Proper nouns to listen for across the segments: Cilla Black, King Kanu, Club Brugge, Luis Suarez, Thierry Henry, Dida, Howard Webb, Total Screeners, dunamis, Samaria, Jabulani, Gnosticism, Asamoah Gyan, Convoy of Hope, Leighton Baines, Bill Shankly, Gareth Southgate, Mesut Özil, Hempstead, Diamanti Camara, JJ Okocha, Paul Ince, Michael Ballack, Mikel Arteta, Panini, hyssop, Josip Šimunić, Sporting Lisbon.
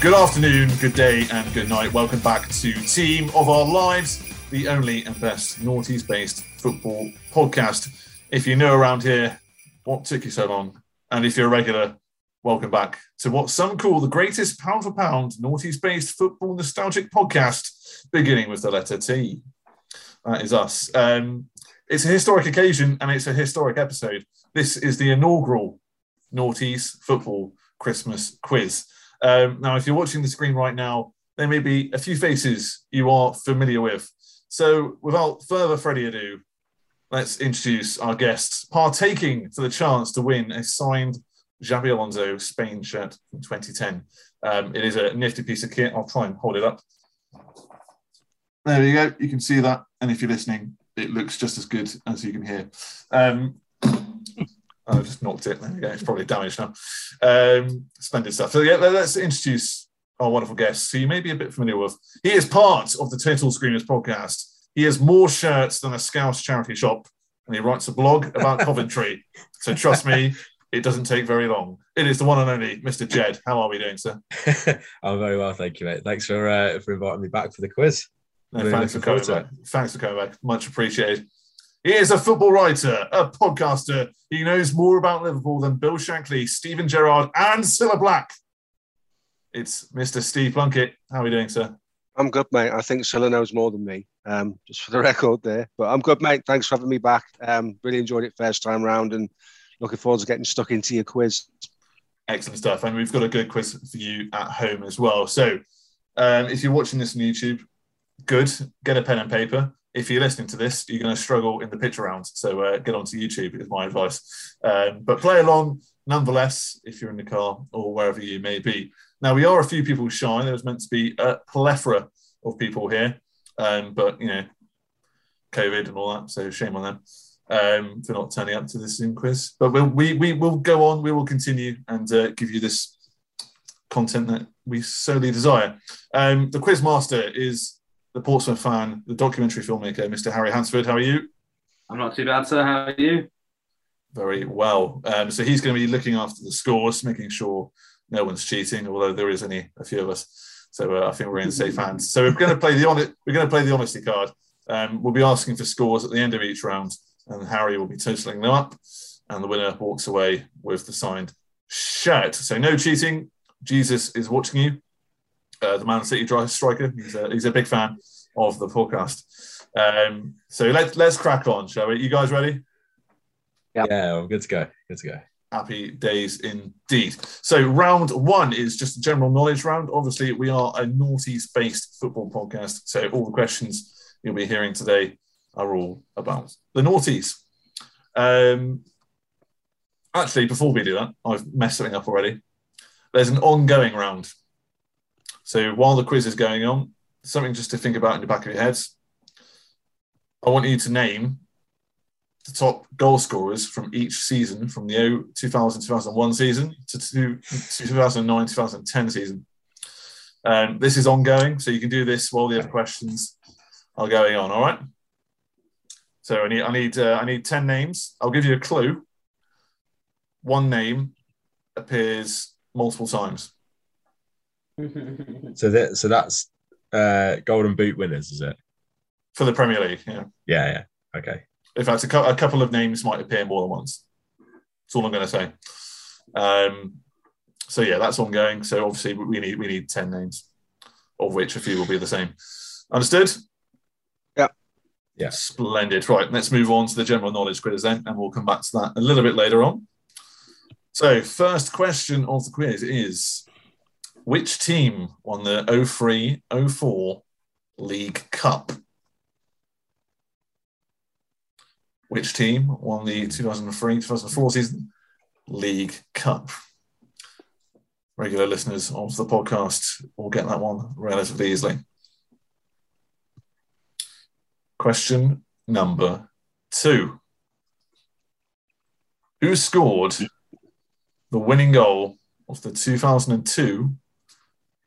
Good afternoon, good day and good night. Welcome back to Team of Our Lives, the only and best noughties-based football podcast. If you're new around here, what took you so long? And if you're a regular, welcome back to what some call the greatest pound-for-pound noughties-based football nostalgic podcast, beginning with the letter T. That is us. It's a historic occasion and it's a historic episode. This is the inaugural Noughties Football Christmas Quiz. Now, if you're watching the screen right now, there may be a few faces you are familiar with. So without further ado, let's introduce our guests, partaking for the chance to win a signed Xabi Alonso Spain shirt from 2010. It is a nifty piece of kit. I'll try and hold it up. There you go. You can see that. And if you're listening, it looks just as good as you can hear. I just knocked it. There we go. It's probably damaged now. Splendid stuff. So yeah, let's introduce our wonderful guest, who you may be a bit familiar with. He is part of the Total Screeners podcast. He has more shirts than a Scouse charity shop, and he writes a blog about Coventry. So trust me, it doesn't take very long. It is the one and only Mr. Jed. How are we doing, sir? I'm very well, thank you, mate. Thanks for inviting me back for the quiz. No, thanks for coming back. Thanks for coming back. Much appreciated. He is a football writer, a podcaster. He knows more about Liverpool than Bill Shankly, Stephen Gerrard, and Cilla Black. It's Mr. Steve Plunkett. How are we doing, sir? I'm good, mate. I think Cilla knows more than me, just for the record there. But I'm good, mate. Thanks for having me back. Really enjoyed it first time round and looking forward to getting stuck into your quiz. Excellent stuff. And we've got a good quiz for you at home as well. So if you're watching this on YouTube, good. Get a pen and paper. If you're listening to this, you're going to struggle in the pitch around. So get onto YouTube is my advice. But play along nonetheless, if you're in the car or wherever you may be. Now, we are a few people shy. There was meant to be a plethora of people here. But, you know, COVID and all that. So shame on them for not turning up to this Zoom quiz. But we'll continue and give you this content that we solely desire. The quiz master is the Portsmouth fan, the documentary filmmaker, Mr. Harry Hansford. How are you? I'm not too bad, sir. How are you? Very well. So he's going to be looking after the scores, making sure no one's cheating, although there is a few of us. So I think we're in safe hands. So we're going to play the honesty card. We'll be asking for scores at the end of each round, and Harry will be totaling them up, and the winner walks away with the signed shirt. So no cheating. Jesus is watching you. The Man City striker. He's a big fan of the podcast. So let's crack on, shall we? You guys ready? Yeah, well, good to go. Good to go. Happy days indeed. So round one is just a general knowledge round. Obviously, we are a noughties-based football podcast, so all the questions you'll be hearing today are all about the noughties. Actually, before we do that, I've messed something up already. There's an ongoing round. So while the quiz is going on, something just to think about in the back of your heads. I want you to name the top goal scorers from each season, from the 2000-2001 season to 2009-2010 season. This is ongoing, so you can do this while the other questions are going on. All right. So I need 10 names. I'll give you a clue. One name appears multiple times. So that's Golden Boot winners, is it? For the Premier League, yeah. Yeah. Okay. In fact, a couple of names might appear more than once. That's all I'm going to say. So yeah, that's ongoing. So obviously we need 10 names, of which a few will be the same. Understood? Yeah. Splendid. Right, let's move on to the general knowledge quiz then, and we'll come back to that a little bit later on. So first question of the quiz is, which team won the 2003-2004 League Cup? Which team won the 2003-2004 season League Cup? Regular listeners of the podcast will get that one relatively easily. Question number 2. Who scored the winning goal of the 2002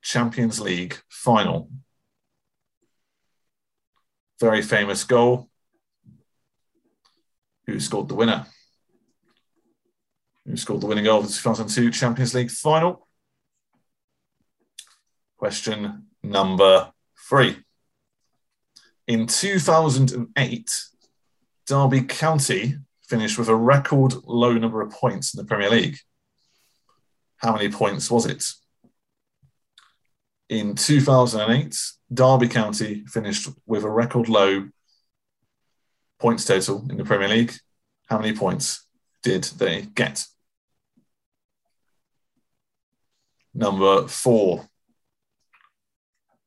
Champions League final? Very famous goal. Who scored the winner? Who scored the winning goal of the 2002 Champions League final? Question number 3. In 2008, Derby County finished with a record low number of points in the Premier League. How many points was it? In 2008, Derby County finished with a record low points total in the Premier League. How many points did they get? Number 4.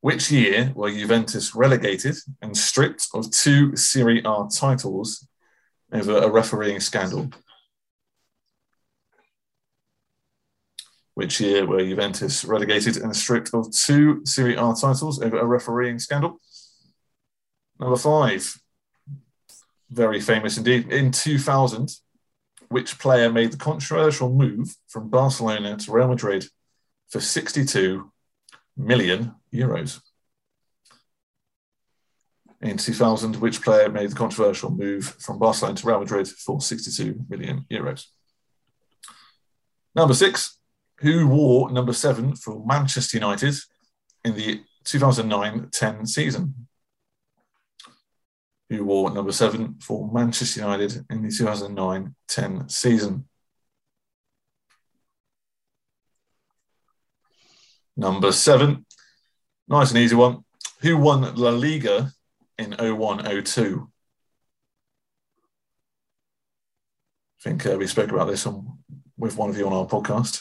Which year were Juventus relegated and stripped of 2 Serie A titles over a refereeing scandal? Which year were Juventus relegated and stripped of 2 Serie A titles over a refereeing scandal? Number 5. Very famous indeed. In 2000, which player made the controversial move from Barcelona to Real Madrid for €62 million? In 2000, which player made the controversial move from Barcelona to Real Madrid for €62 million? Number 6. Who wore number 7 for Manchester United in the 2009-10 season? Who wore number 7 for Manchester United in the 2009-10 season? Number 7. Nice and easy one. Who won La Liga in 2001-02? I think we spoke about this with one of you on our podcast.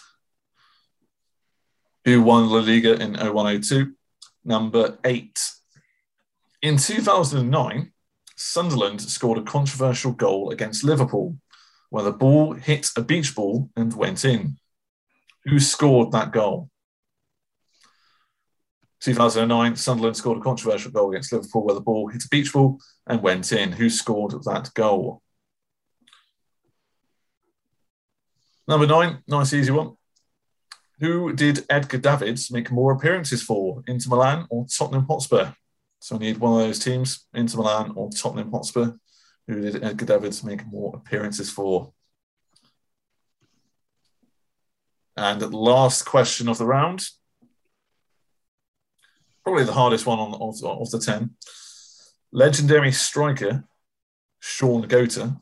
Who won La Liga in 2001-02? Number 8. In 2009, Sunderland scored a controversial goal against Liverpool, where the ball hit a beach ball and went in. Who scored that goal? 2009, Sunderland scored a controversial goal against Liverpool, where the ball hit a beach ball and went in. Who scored that goal? Number 9, nice easy one. Who did Edgar Davids make more appearances for, Inter Milan or Tottenham Hotspur? So we need one of those teams, Inter Milan or Tottenham Hotspur. Who did Edgar Davids make more appearances for? And last question of the round. Probably the hardest one of the 10. Legendary striker Shaun Goater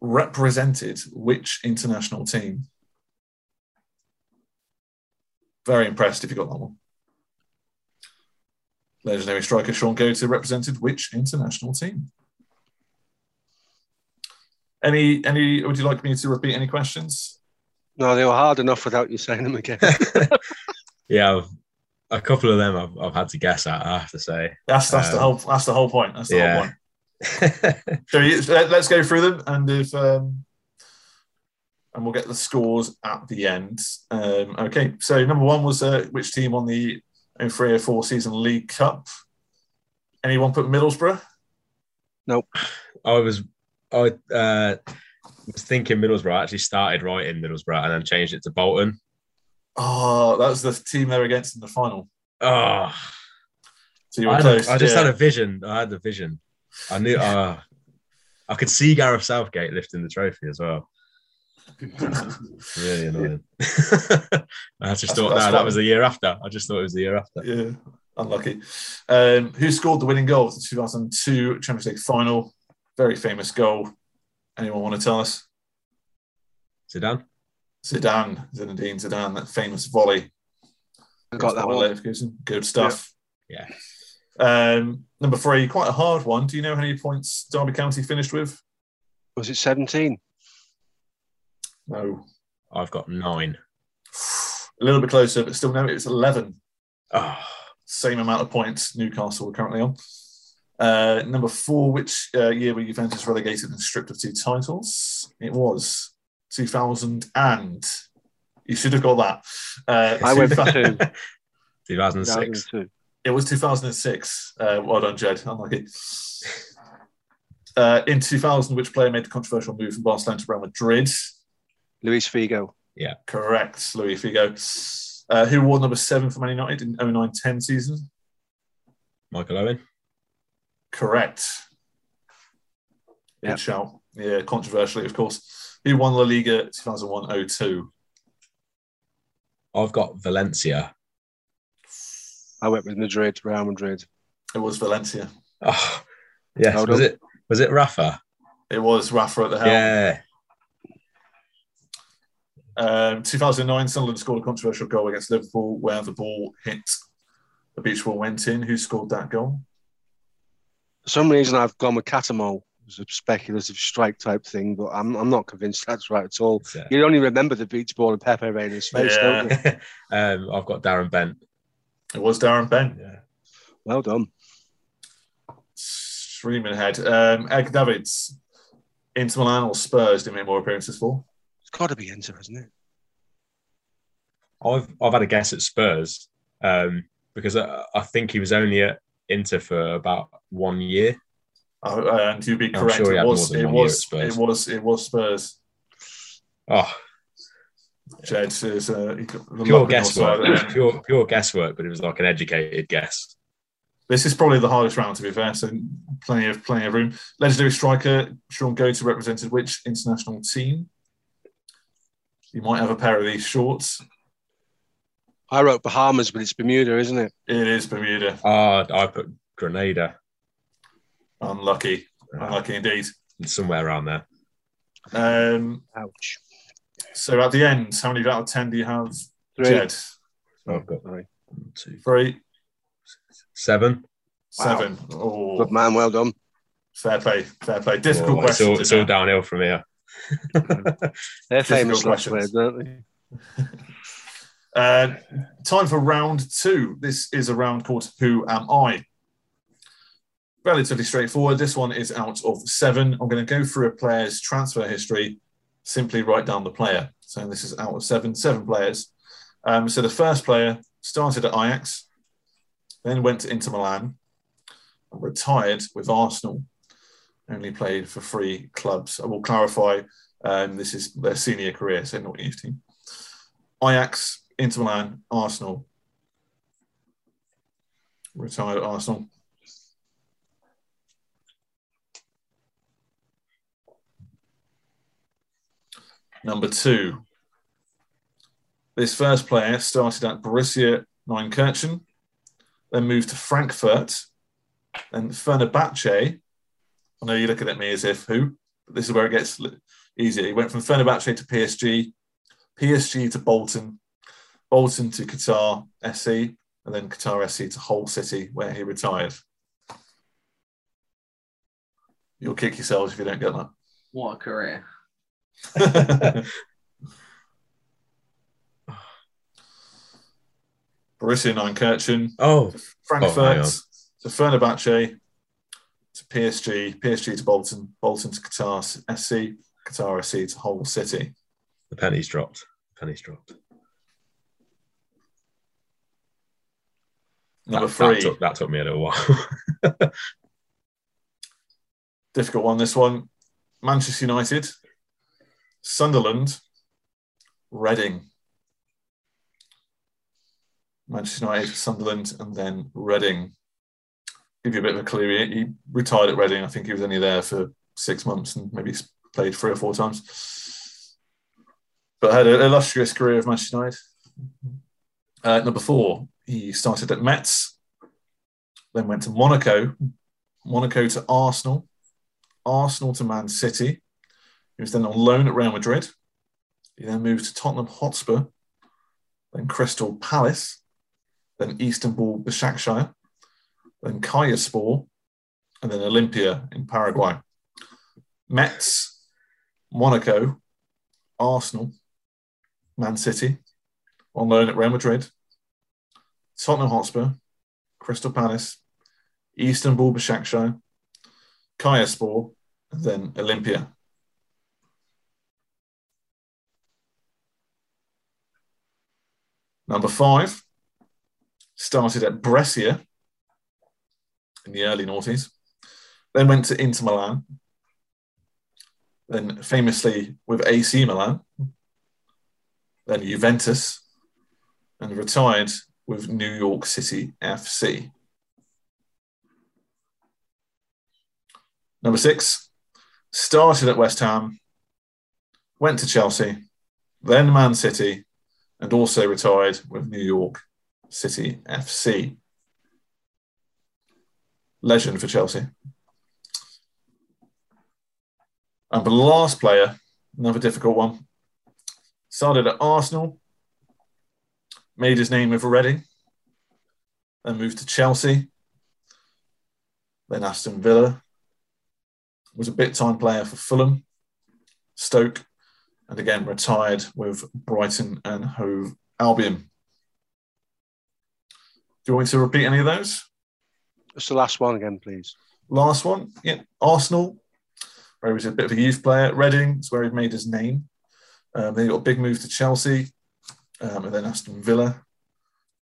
represented which international team? Very impressed if you got that one. Legendary striker Shaun Goater represented which international team? Any? Would you like me to repeat any questions? No, they were hard enough without you saying them again. Yeah, a couple of them I've had to guess at, I have to say. That's the whole point. That's the whole point. So let's go through them, and if and we'll get the scores at the end. Okay, so number one was which team won the 03-04 season League Cup? Anyone put Middlesbrough? Nope. I was thinking Middlesbrough. I actually started writing Middlesbrough and then changed it to Bolton. Oh, that was the team they were against in the final. Oh. So you were close. I just had a vision. I knew. I could see Gareth Southgate lifting the trophy as well. Really annoying. I just thought that was the year after. I just thought it was the year after. Yeah, unlucky. Who scored the winning goal of the 2002 Champions League final? Very famous goal. Anyone want to tell us? Zinedine Zidane, that famous volley. I got that one. Good stuff. Yeah. Number three, quite a hard one. Do you know how many points Derby County finished with? Was it 17? No. I've got 9. A little bit closer, but still no, it's 11. Oh. Same amount of points Newcastle are currently on. Number four, which year were Juventus relegated and stripped of 2 titles? It was 2000 and... You should have got that. I went for 2. 2006. 2002. It was 2006. Well done, Jed. Unlucky. In 2000, which player made the controversial move from Barcelona to Real Madrid? Luis Figo. Yeah. Correct, Luis Figo. Who wore number 7 for Man United in 09-10 season? Michael Owen. Correct. Yep. Good shout. Yeah, controversially, of course. Who won La Liga 2001-02? I've got Valencia. I went with Madrid, Real Madrid. It was Valencia. Oh, yes. Hold was up. Was it Rafa? It was Rafa at the helm. Yeah. 2009, Sunderland scored a controversial goal against Liverpool where the ball hit the beach ball went in. Who scored that goal? For some reason, I've gone with Catamol. It's a speculative strike type thing, but I'm not convinced that's right at all. Yeah. You only remember the beach ball and Pepe Reina's face, don't you? I've got Darren Bent. It was Darren Bent. Yeah. Well done. Streaming ahead. Edgar Davids, Inter Milan or Spurs? Did he make more appearances for? It's got to be Inter, isn't it? I've had a guess at Spurs because I think he was only at Inter for about 1 year. And you'd be correct. Sure it was Spurs. Oh, Jed says pure guesswork, but it was like an educated guess. This is probably the hardest round, to be fair. So plenty of room. Legendary striker Shaun Goater represented which international team? You might have a pair of these shorts. I wrote Bahamas, but it's Bermuda, isn't it? It is Bermuda. I put Grenada. Unlucky indeed. Somewhere around there. Ouch. So at the end, how many out of 10 do you have, Jed? Oh, I've got 3. 7. Wow. 7. Oh. Good man, well done. Fair play. Difficult question. It's all downhill from here. They're famous questions, aren't they? Time for round 2. This is a round called Who Am I? Relatively straightforward. This one is out of 7. I'm going to go through a player's transfer history, simply write down the player. So this is out of 7 players. So the first player started at Ajax, then went to Inter Milan, and retired with Arsenal. Only played for 3 clubs. I will clarify, this is their senior career, so not youth team. Ajax, Inter Milan, Arsenal. Retired Arsenal. Number two. This first player started at Borussia Mönchengladbach, then moved to Frankfurt, then Fenerbahce. I know you're looking at me as if who, but this is where it gets easier. He went from Fenerbahce to PSG, PSG to Bolton, Bolton to Qatar SC, and then Qatar SC to Hull City, where he retired. You'll kick yourselves if you don't get that. What a career. Borussia Mönchengladbach. Oh, Frankfurt to Fenerbahce to PSG, PSG to Bolton, Bolton to Qatar SC, Qatar SC to Hull City. The penny's dropped. Penny's dropped. Number three. That took me a little while. Difficult one, this one. Manchester United, Sunderland, Reading. Manchester United, Sunderland, and then Reading. Give you a bit of a clue. He retired at Reading. I think he was only there for 6 months and maybe played 3 or 4 times. But had an illustrious career of Manchester United. Number four, he started at Metz, then went to Monaco, Monaco to Arsenal, Arsenal to Man City. He was then on loan at Real Madrid. He then moved to Tottenham Hotspur, then Crystal Palace, then Istanbul Başakşehir, then Kayaspor, and then Olympia in Paraguay. Metz, Monaco, Arsenal, Man City, on loan at Real Madrid, Tottenham Hotspur, Crystal Palace, Istanbul Başakşehir, Kayaspor, and then Olympia. Number five, started at Brescia in the early noughties, then went to Inter Milan, then famously with AC Milan, then Juventus, and retired with New York City FC. Number six, started at West Ham, went to Chelsea, then Man City, and also retired with New York City FC. Legend for Chelsea. And the last player, another difficult one. Started at Arsenal, made his name with Reading, then moved to Chelsea, then Aston Villa, was a bit-time player for Fulham, Stoke, and again, retired with Brighton and Hove Albion. Do you want me to repeat any of those? That's the last one again, please. Last one, yeah. Arsenal, where he was a bit of a youth player. Reading is where he made his name. Then he got a big move to Chelsea, and then Aston Villa,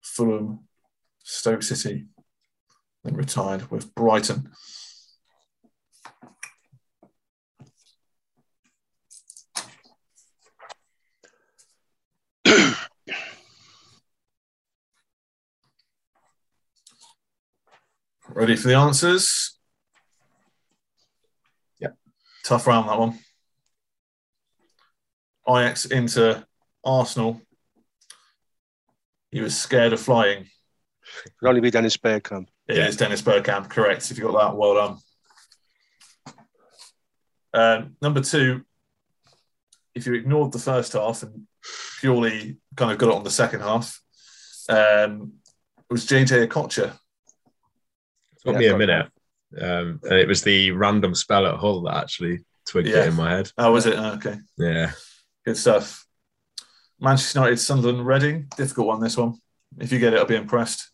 Fulham, Stoke City, then retired with Brighton. Ready for the answers? Yep. Tough round, that one. Ajax, Inter, Arsenal. He was scared of flying. It could only be Dennis Bergkamp. It is Dennis Bergkamp, correct. If you got that, well done. Number two, if you ignored the first half and purely kind of got it on the second half, it was JJ Okocha. Took me a minute. And it was the random spell at Hull that actually twigged it in my head. Oh, was it? Okay. Yeah. Good stuff. Manchester United, Sunderland, Reading. Difficult one, this one. If you get it, I'll be impressed.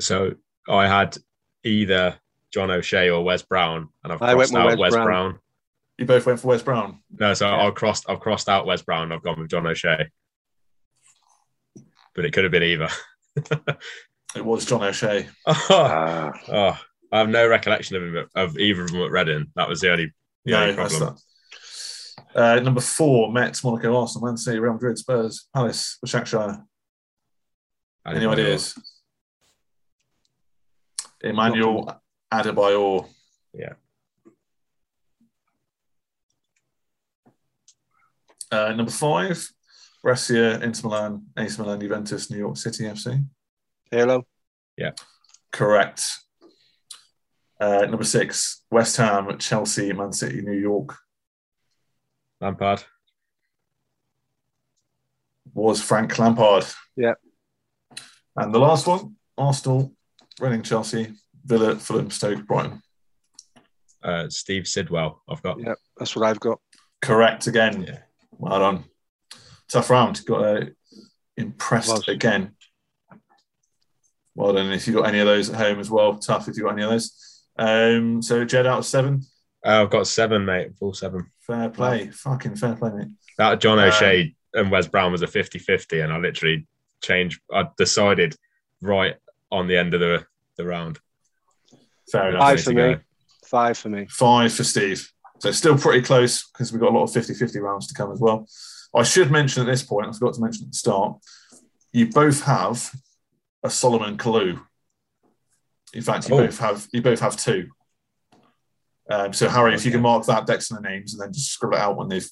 So I had either John O'Shea or Wes Brown, and I've crossed out Wes Brown. You both went for Wes Brown? No, so yeah. I've crossed out Wes Brown. I've gone with John O'Shea. But it could have been either. It was John O'Shea. I have no recollection of either of them at Reading. That was the only problem. Number 4, Metz, Monaco, Arsenal, Man City, Real Madrid, Spurs, Palace, Shakhtar. Any ideas? Emmanuel Adebayor. Yeah. Number 5, Brescia, Inter Milan, AC Milan, Juventus, New York City FC. Hello. Yeah. Correct. Number 6, West Ham, Chelsea, Man City, New York. Lampard. Was Frank Lampard. Yeah. And the last one, Arsenal, Reading, Chelsea, Villa, Fulham, Stoke, Brighton. Steve Sidwell, I've got. Yeah, that's what I've got. Correct again. Yeah. Well done. Tough round. Got impressed again. Well done. If you've got any of those at home as well, tough if you've got any of those. So, Jed, out of 7? I've got 7, mate. Full 7. Fair play. Wow. Fucking fair play, mate. That John O'Shea and Wes Brown was a 50-50, and I literally changed. I decided right on the end of the round. Fair enough. 5 for me. 5 for me. 5 for Steve. So it's still pretty close because we've got a lot of 50-50 rounds to come as well. I should mention at this point, I forgot to mention at the start, you both have a Solomon Kalou. In fact, you both have 2. So Harry, if you can mark that next to the names and then just scribble it out when they've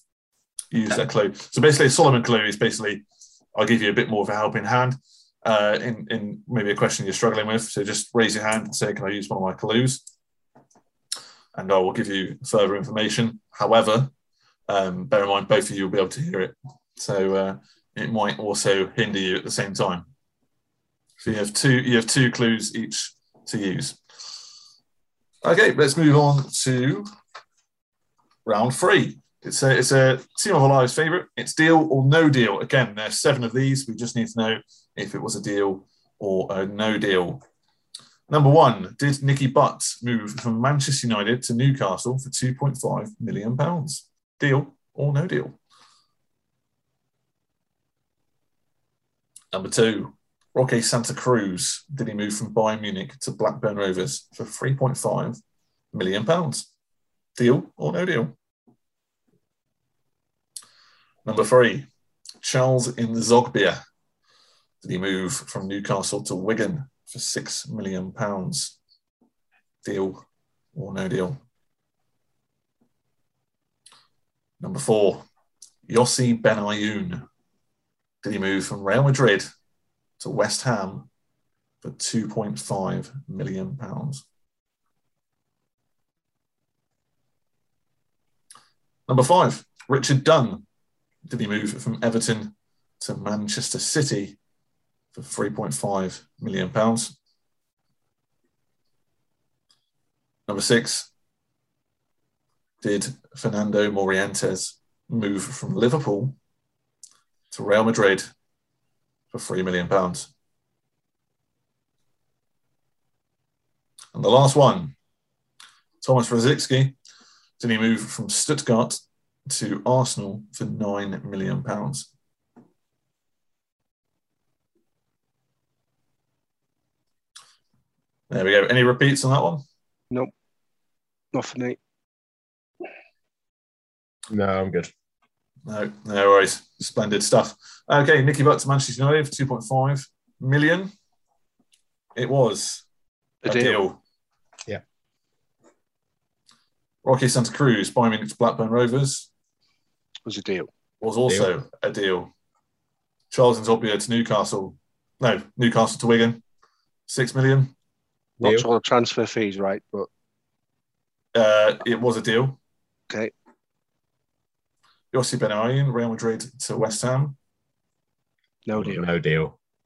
used that clue. So basically, Solomon Kalou is basically, I'll give you a bit more of a helping hand in maybe a question you're struggling with. So just raise your hand and say, can I use one of my clues? And I will give you further information. However, bear in mind, both of you will be able to hear it. So it might also hinder you at the same time. So you have two clues each to use. Okay, let's move on to round 3. It's a Team of Our Lives favourite. It's deal or no deal. Again, there's 7 of these. We just need to know if it was a deal or a no deal. Number 1, did Nicky Butt move from Manchester United to Newcastle for £2.5 million? Deal or no deal? Number 2, Roque Santacruz, did he move from Bayern Munich to Blackburn Rovers for £3.5 million? Deal or no deal? Number 3, Charles Nzogbia, did he move from Newcastle to Wigan for £6 million? Deal or no deal? Number 4, Yossi Benayoun. Did he move from Real Madrid to West Ham for £2.5 million? Number 5, Richard Dunn. Did he move from Everton to Manchester City for £3.5 million? Number 6, did Fernando Morientes move from Liverpool to Real Madrid for £3 million? And the last one, Thomas Rosicky, did he move from Stuttgart to Arsenal for £9 million? There we go. Any repeats on that one? Nope. Not for me. No, I'm good. No worries. Splendid stuff. Okay, Nicky Butt to Manchester United for £2.5 million. It was a deal. Yeah. Roque Santacruz, Bayern Munich to Blackburn Rovers. Was a deal. Was also a deal. Charles Nzogbia to Newcastle. No, Newcastle to Wigan. £6 million. Not sure the transfer fees, right? But it was a deal. Okay. Yossi Benayoun, Real Madrid to West Ham. No deal.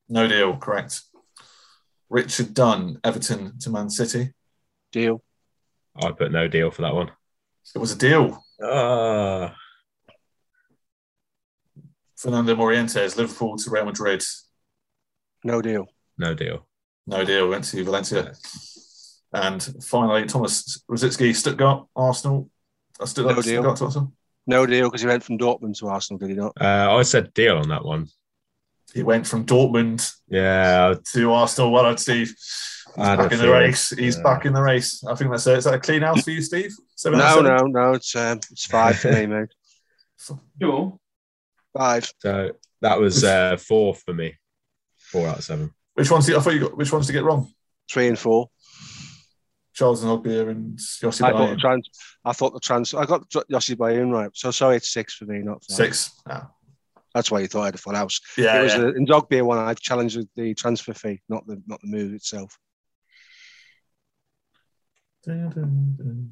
No deal, correct. Richard Dunn, Everton to Man City. Deal. I put no deal for that one. It was a deal. Fernando Morientes, Liverpool to Real Madrid. No deal. Went to Valencia. And finally, Thomas Rosicky, Stuttgart, Arsenal. Stuttgart to Arsenal. No deal because he went from Dortmund to Arsenal, did he not? I said deal on that one. He went from Dortmund to Arsenal. Well done, Steve. He's back in the race. I think that's it. Is that a clean house for you, Steve? No, it's 5 for me, mate. Sure. 5. So that was 4 for me. 4 out of 7. Which ones? I thought you got. Which ones to get wrong? 3 and 4. Charles and Hogbeer and Yossi Bayern. I thought the transfer. I got Yossi Bayern right. So sorry, it's 6 for me, not 5. 6. No. That's why you thought I had a full house. Yeah. It was in Dogbeer one. I challenged the transfer fee, not the move itself. Dun, dun, dun.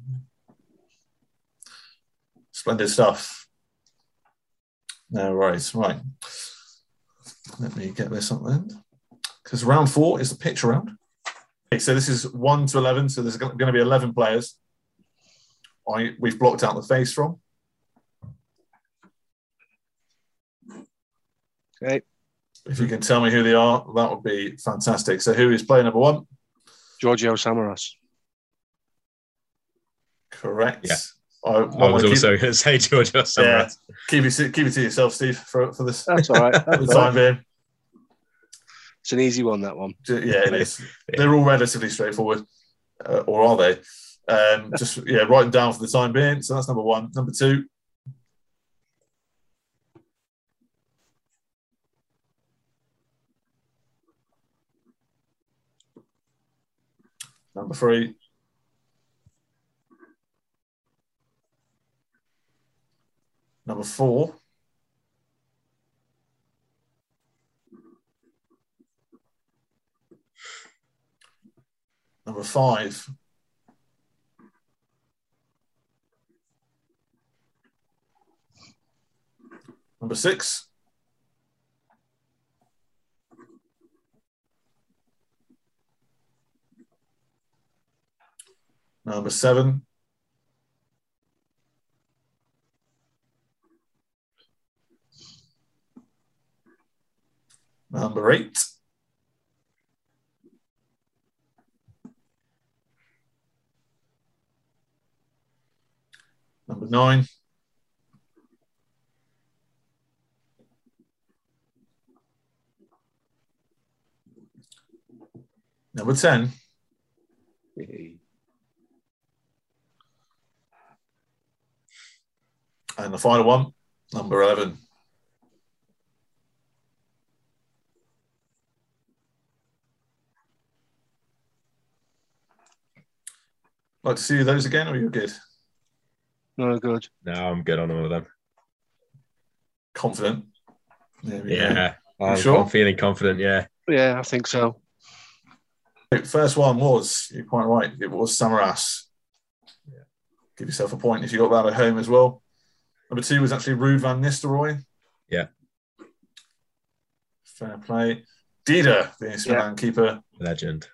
Splendid stuff. No worries. Right. Let me get this up then. Because round 4 is the pitch round. Okay, so this is 1 to 11. So there's going to be 11 players. We've blocked out the face from. Okay. If you can tell me who they are, that would be fantastic. So who is player number 1? Giorgio Samaras. Correct. Yeah. I was also going to say Giorgio Samaras. Yeah. Keep it to yourself, Steve, for this. That's all right. That's the time being. It's an easy one, that one. Yeah, it is. Yeah. They're all relatively straightforward, or are they? Just write them down for the time being. So that's number 1. Number 2. Number 3. Number 4. Number 5. Number 6. Number 7. Number 8. Number 9. Number 10. And the final one, number 11. Like to see those again, or you're good? No, good. No, I'm good on all of them. Confident? Yeah. I'm feeling confident, yeah. Yeah, I think so. First one was, you're quite right, it was Samaras. Yeah. Give yourself a point if you got that at home as well. Number 2 was actually Ruud van Nistelrooy. Yeah. Fair play. Dida, the Inter Milan keeper. Legend.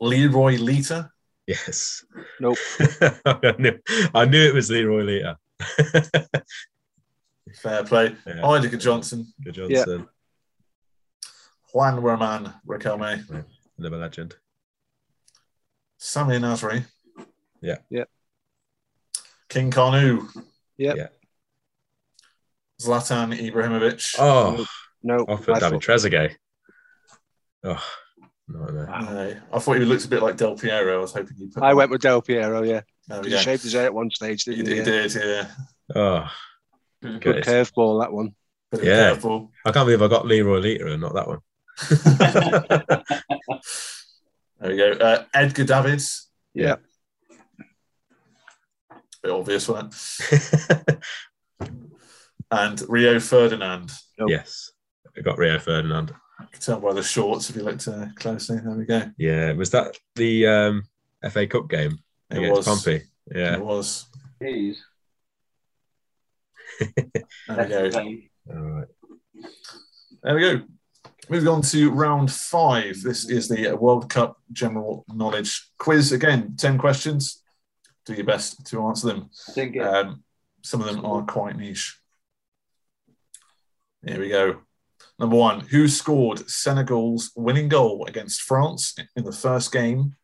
Leroy Lita. Yes. Nope. I knew it was Leroy Lita. Fair play. Yeah. Edgar Johnson. Juan Roman Riquelme. Yeah. Another legend. Sami Nasri. Yeah. Yeah. King Kanu. Yep. Yeah. Zlatan Ibrahimovic. Oh, no. I thought David Trezeguet. Oh, no. I thought he looked a bit like Del Piero. I was hoping you put. I went with Del Piero, yeah. He shaved his hair at one stage, didn't he? He did, yeah. Oh. Good curveball, that one. Yeah. I can't believe I got Leroy Lita and not that one. There we go. Edgar Davids. Yeah. Bit obvious, wasn't it? And Rio Ferdinand. Nope. Yes, I got Rio Ferdinand. You can tell by the shorts if you looked closely. There we go. Yeah, was that the FA Cup game against Pompey? Yeah, it was. Jeez. There we go. All right. There we go. Moving on to round 5. This is the World Cup general knowledge quiz. Again, 10 questions. Do your best to answer them. Some of them are quite niche. Here we go. Number 1, who scored Senegal's winning goal against France in the first game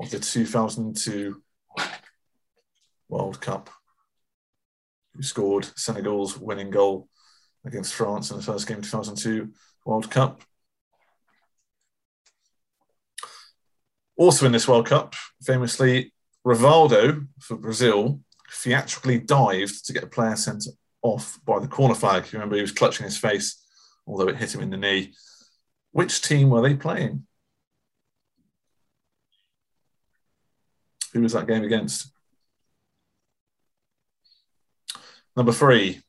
of the 2002 World Cup? Who scored Senegal's winning goal against France in the first game of 2002 World Cup? Also in this World Cup, famously, Rivaldo for Brazil theatrically dived to get a player sent off by the corner flag. You remember he was clutching his face, although it hit him in the knee. Which team were they playing? Who was that game against? Number three,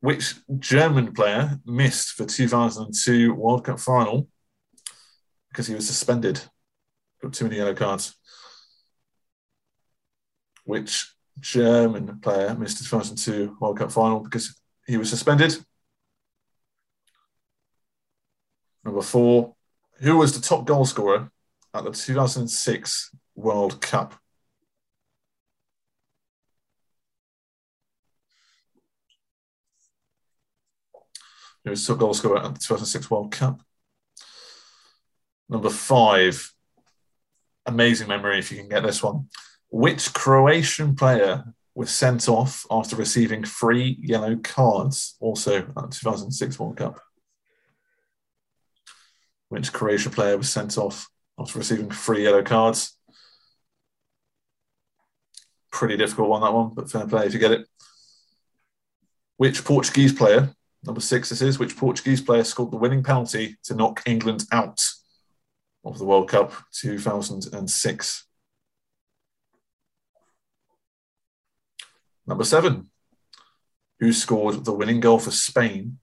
which German player missed the 2002 World Cup final because he was suspended? Got too many yellow cards. Which German player missed the 2002 World Cup final because he was suspended? Number four, who was the top goal scorer at the 2006 World Cup? Who was the top goal scorer at the 2006 World Cup? Number five, amazing memory if you can get this one. Which Croatian player was sent off after receiving 3 yellow cards, also at the 2006 World Cup? Which Croatian player was sent off after receiving 3 yellow cards? Pretty difficult one, that one, but fair play if you get it. Which Portuguese player, number six this is, which Portuguese player scored the winning penalty to knock England out of the World Cup 2006? Number seven, who scored the winning goal for Spain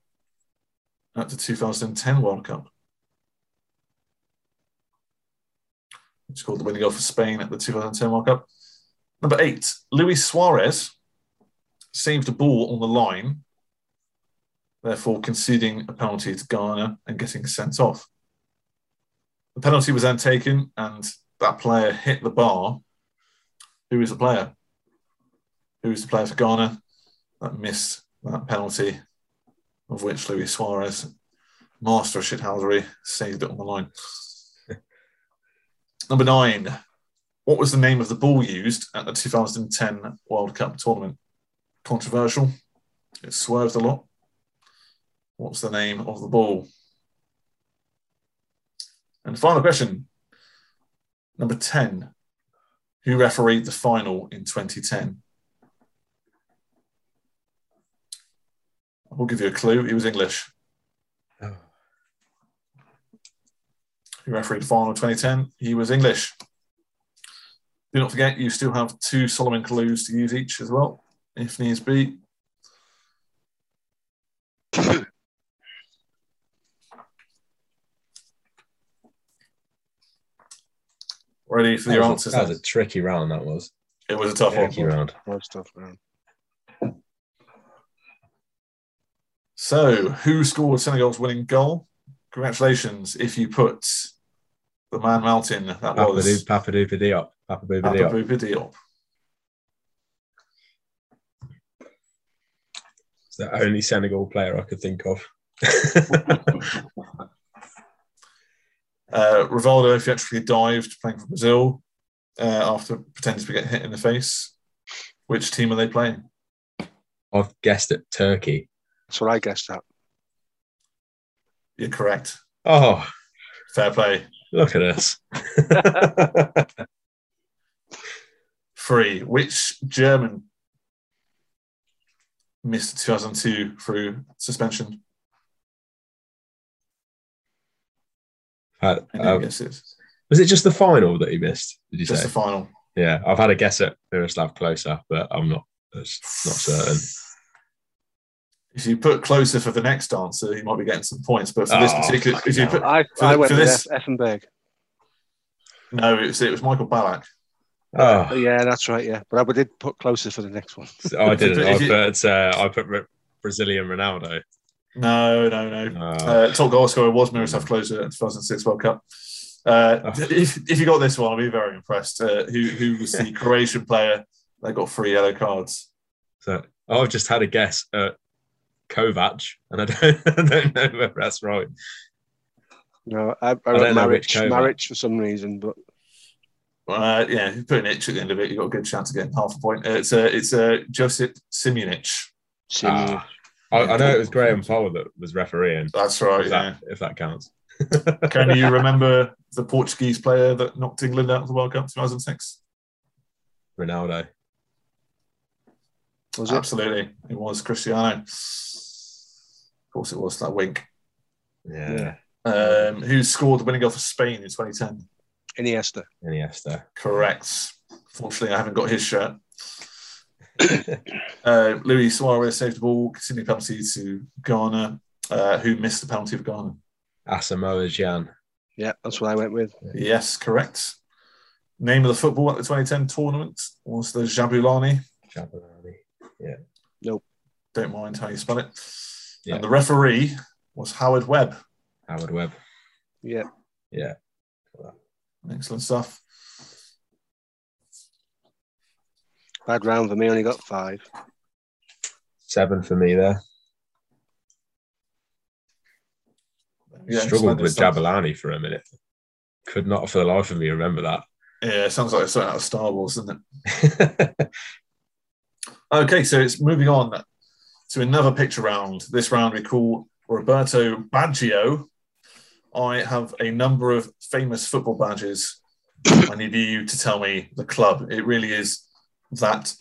at the 2010 World Cup? Who scored the winning goal for Spain at the 2010 World Cup? Number eight, Luis Suarez saved a ball on the line, therefore conceding a penalty to Ghana and getting sent off. The penalty was then taken and that player hit the bar. Who is the player? Who is the player for Ghana that missed that penalty, of which Luis Suarez, master of shithousery, saved it on the line? Number nine, what was the name of the ball used at the 2010 World Cup tournament? Controversial. It swerved a lot. What's the name of the ball? And final question, number 10. Who refereed the final in 2010? I will give you a clue. He was English. Oh. Who refereed the final in 2010? He was English. Do not forget, you still have 2 Solomon clues to use each as well, if needs be. Ready for your answers? That was a tricky round, that was. It was a tough one. That was a tough round. So, who scored Senegal's winning goal? Congratulations, if you put the man mountain, that was... Papadou Diop. It's the only Senegal player I could think of. Rivaldo, if he actually dived playing for Brazil after pretending to get hit in the face. Which team are they playing? I've guessed at Turkey. That's what I guessed at. You're correct. Oh. Fair play. Look at us. 3. Which German missed 2002 through suspension? Was it just the final that he missed? Did you say? Just the final. Yeah, I've had a guess at Miroslav Klose, but I'm not certain. If you put Klose for the next answer, you might be getting some points. But for this particular, I went with Effenberg. No, it was Michael Ballack. Oh, yeah, that's right. Yeah, but I did put Klose for the next one. I didn't. I put Brazilian Ronaldo. No. Top goal scorer was Miroslav Klose at the 2006 World Cup. If you got this one, I'll be very impressed. Who was the Croatian player that got 3 yellow cards? So I've just had a guess at Kovac, and I don't know whether that's right. No, I don't know which Maric for some reason, but yeah, you put an itch at the end of it, you have got a good chance of getting half a point. It's Josip Šimunić. I know it was Graham Powell that was refereeing. That's right, if that counts. Can you remember the Portuguese player that knocked England out of the World Cup 2006? Ronaldo. Was it? Absolutely. It was Cristiano. Of course it was, that wink. Yeah. Who scored the winning goal for Spain in 2010? Iniesta. Correct. Fortunately, I haven't got his shirt. Luis Suarez saved the ball, continued penalty to Ghana. Who missed the penalty for Ghana? Asamoah Gyan. Yeah, that's what I went with. Yes, correct. Name of the football at the 2010 tournament was the Jabulani. Jabulani, yeah. Nope. Don't mind how you spell it. Yeah. And the referee was Howard Webb. Howard Webb. Yeah. Yeah. Excellent stuff. Bad round for me, only got 5. 7 for me there. Yeah, struggled with Jabulani for a minute. Could not for the life of me remember that. Yeah, it sounds like it's out of Star Wars, doesn't it? Okay, so it's moving on to another picture round. This round we call Roberto Baggio. I have a number of famous football badges. I need you to tell me the club. It really is that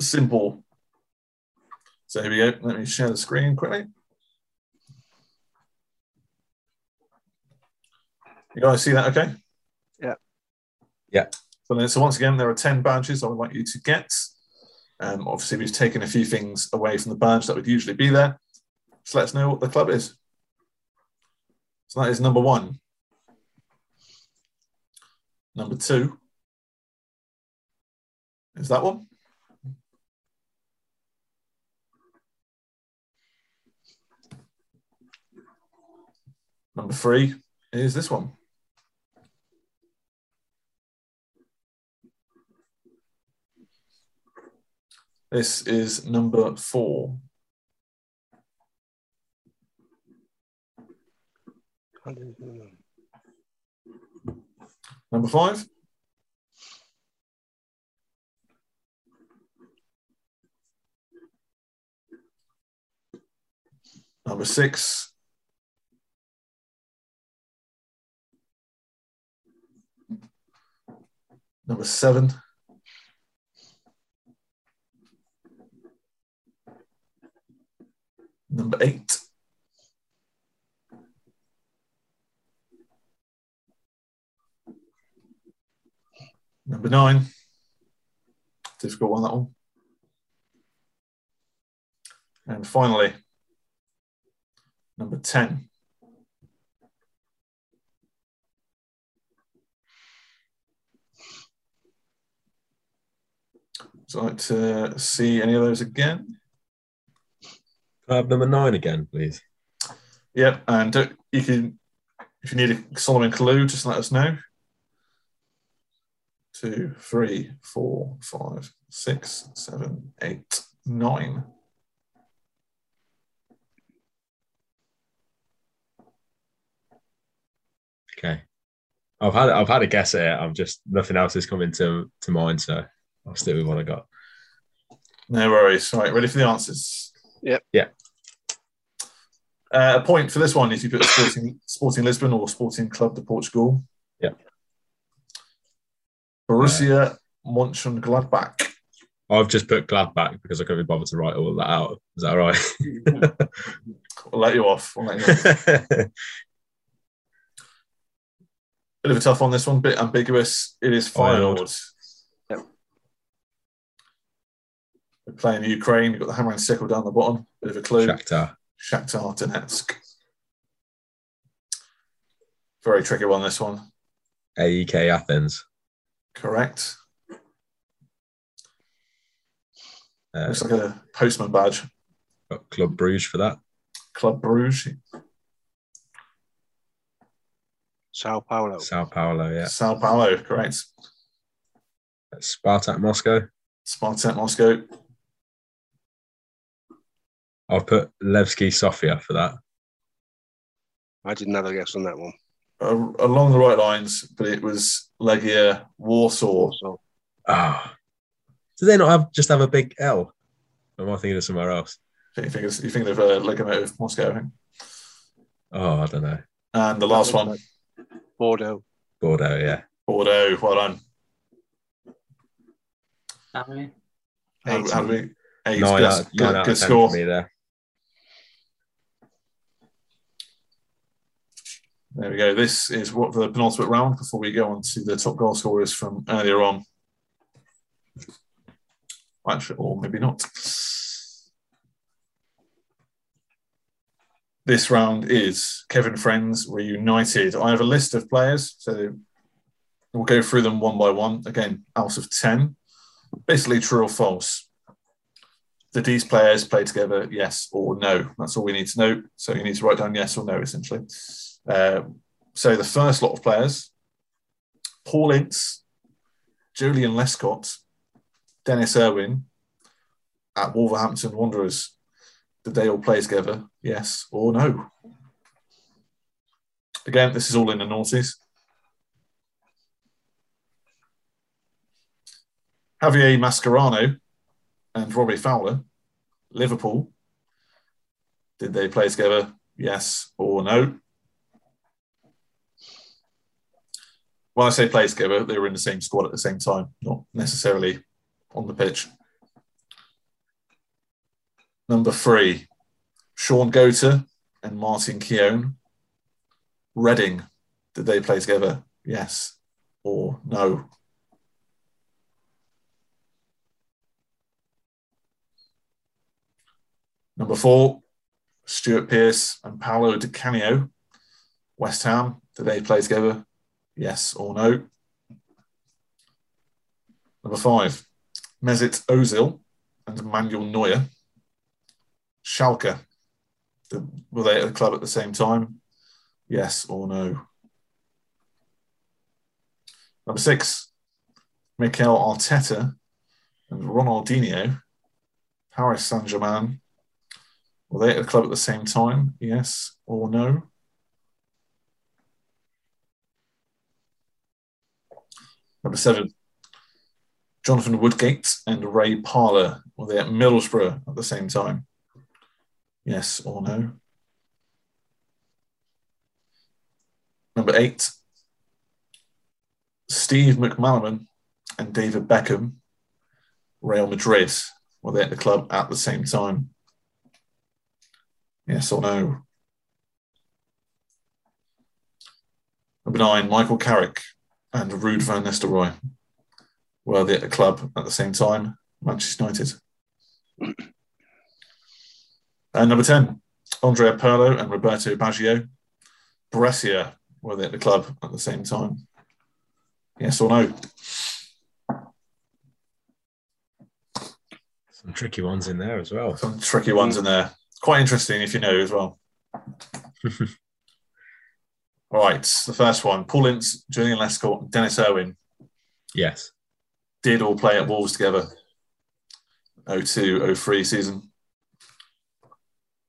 simple. So here we go. Let me share the screen quickly. You guys see that okay? Yeah. So once again, there are 10 badges I would like you to get. Obviously, we've taken a few things away from the badge that would usually be there. So let us know what the club is. So that is number 1. Number 2 is that one. Number 3 is this one. This is number 4. Number 5. Number 6. Number 7. Number 8. Number 9. Difficult one, that one. And finally, number 10. Would you like to see any of those again? Number 9 again, please. Yep, and you can, if you need a Solomon clue, just let us know. 2, 3, 4, 5, 6, 7, 8, 9. Okay, I've had a guess at it. I'm just nothing else is coming to mind, so I'll stick with what I got. No worries. Right, ready for the answers. Yep. Yeah. A point for this one is you put Sporting Lisbon or Sporting Club de Portugal. Yeah. Borussia Mönchengladbach. I've just put Gladbach because I couldn't be bothered to write all that out. Is that right? I'll let you off. Bit of a tough one, this one. Bit ambiguous. It is Feyenoord. We're playing Ukraine. You've got the hammer and sickle down the bottom. Bit of a clue. Shakhtar Donetsk. Very tricky one, this one. AEK Athens. Correct. Looks like a postman badge. Got Club Brugge for that. Club Brugge. São Paulo, yeah. São Paulo, correct. Spartak Moscow. I'll put Levski Sofia for that. I didn't have a guess on that one. Along the right lines, but it was Legia Warsaw. Ah, oh. Do they not have a big L? Or am I thinking of somewhere else? You think of Lokomotiv Moscow? I think. Oh, I don't know. And the last one, Bordeaux, yeah. Bordeaux, well done. How do we Hey, no, good score for me there. There we go. This is what the penultimate round before we go on to the top goal scorers from earlier on. Actually, or maybe not. This round is Kevin Friends Reunited. I have a list of players, so we'll go through them one by one. Again, out of 10. Basically true or false. Did these players play together, yes or no? That's all we need to know. So you need to write down yes or no, essentially. So the first lot of players, Paul Ince, Julian Lescott, Dennis Irwin at Wolverhampton Wanderers. Did they all play together? Yes or no? Again, this is all in the noughties. Javier Mascherano and Robbie Fowler, Liverpool. Did they play together? Yes or no? When I say play together, they were in the same squad at the same time, not necessarily on the pitch. Number 3, Shaun Goater and Martin Keown. Reading, did they play together? Yes or no? Number 4, Stuart Pearce and Paolo Di Canio. West Ham, did they play together? Yes or no? Number 5, Mesut Özil and Manuel Neuer. Schalke, were they at the club at the same time? Yes or no? Number 6, Mikel Arteta and Ronaldinho, Paris Saint-Germain. Were they at the club at the same time? Yes or no? Number 7, Jonathan Woodgate and Ray Parlour. Were they at Middlesbrough at the same time? Yes or no? Number 8, Steve McManaman and David Beckham, Real Madrid. Were they at the club at the same time? Yes or no? Number 9, Michael Carrick and Ruud van Nistelrooy. Were they at the club at the same time? Manchester United. And number 10, Andrea Pirlo and Roberto Baggio. Borussia, were they at the club at the same time? Yes or no? Some tricky ones in there as well. Some tricky ones in there. Quite interesting if you know as well. All right, the first one. Paul Ince, Julian Lescott, and Dennis Irwin. Yes. Did all play at Wolves together. 02-03 season.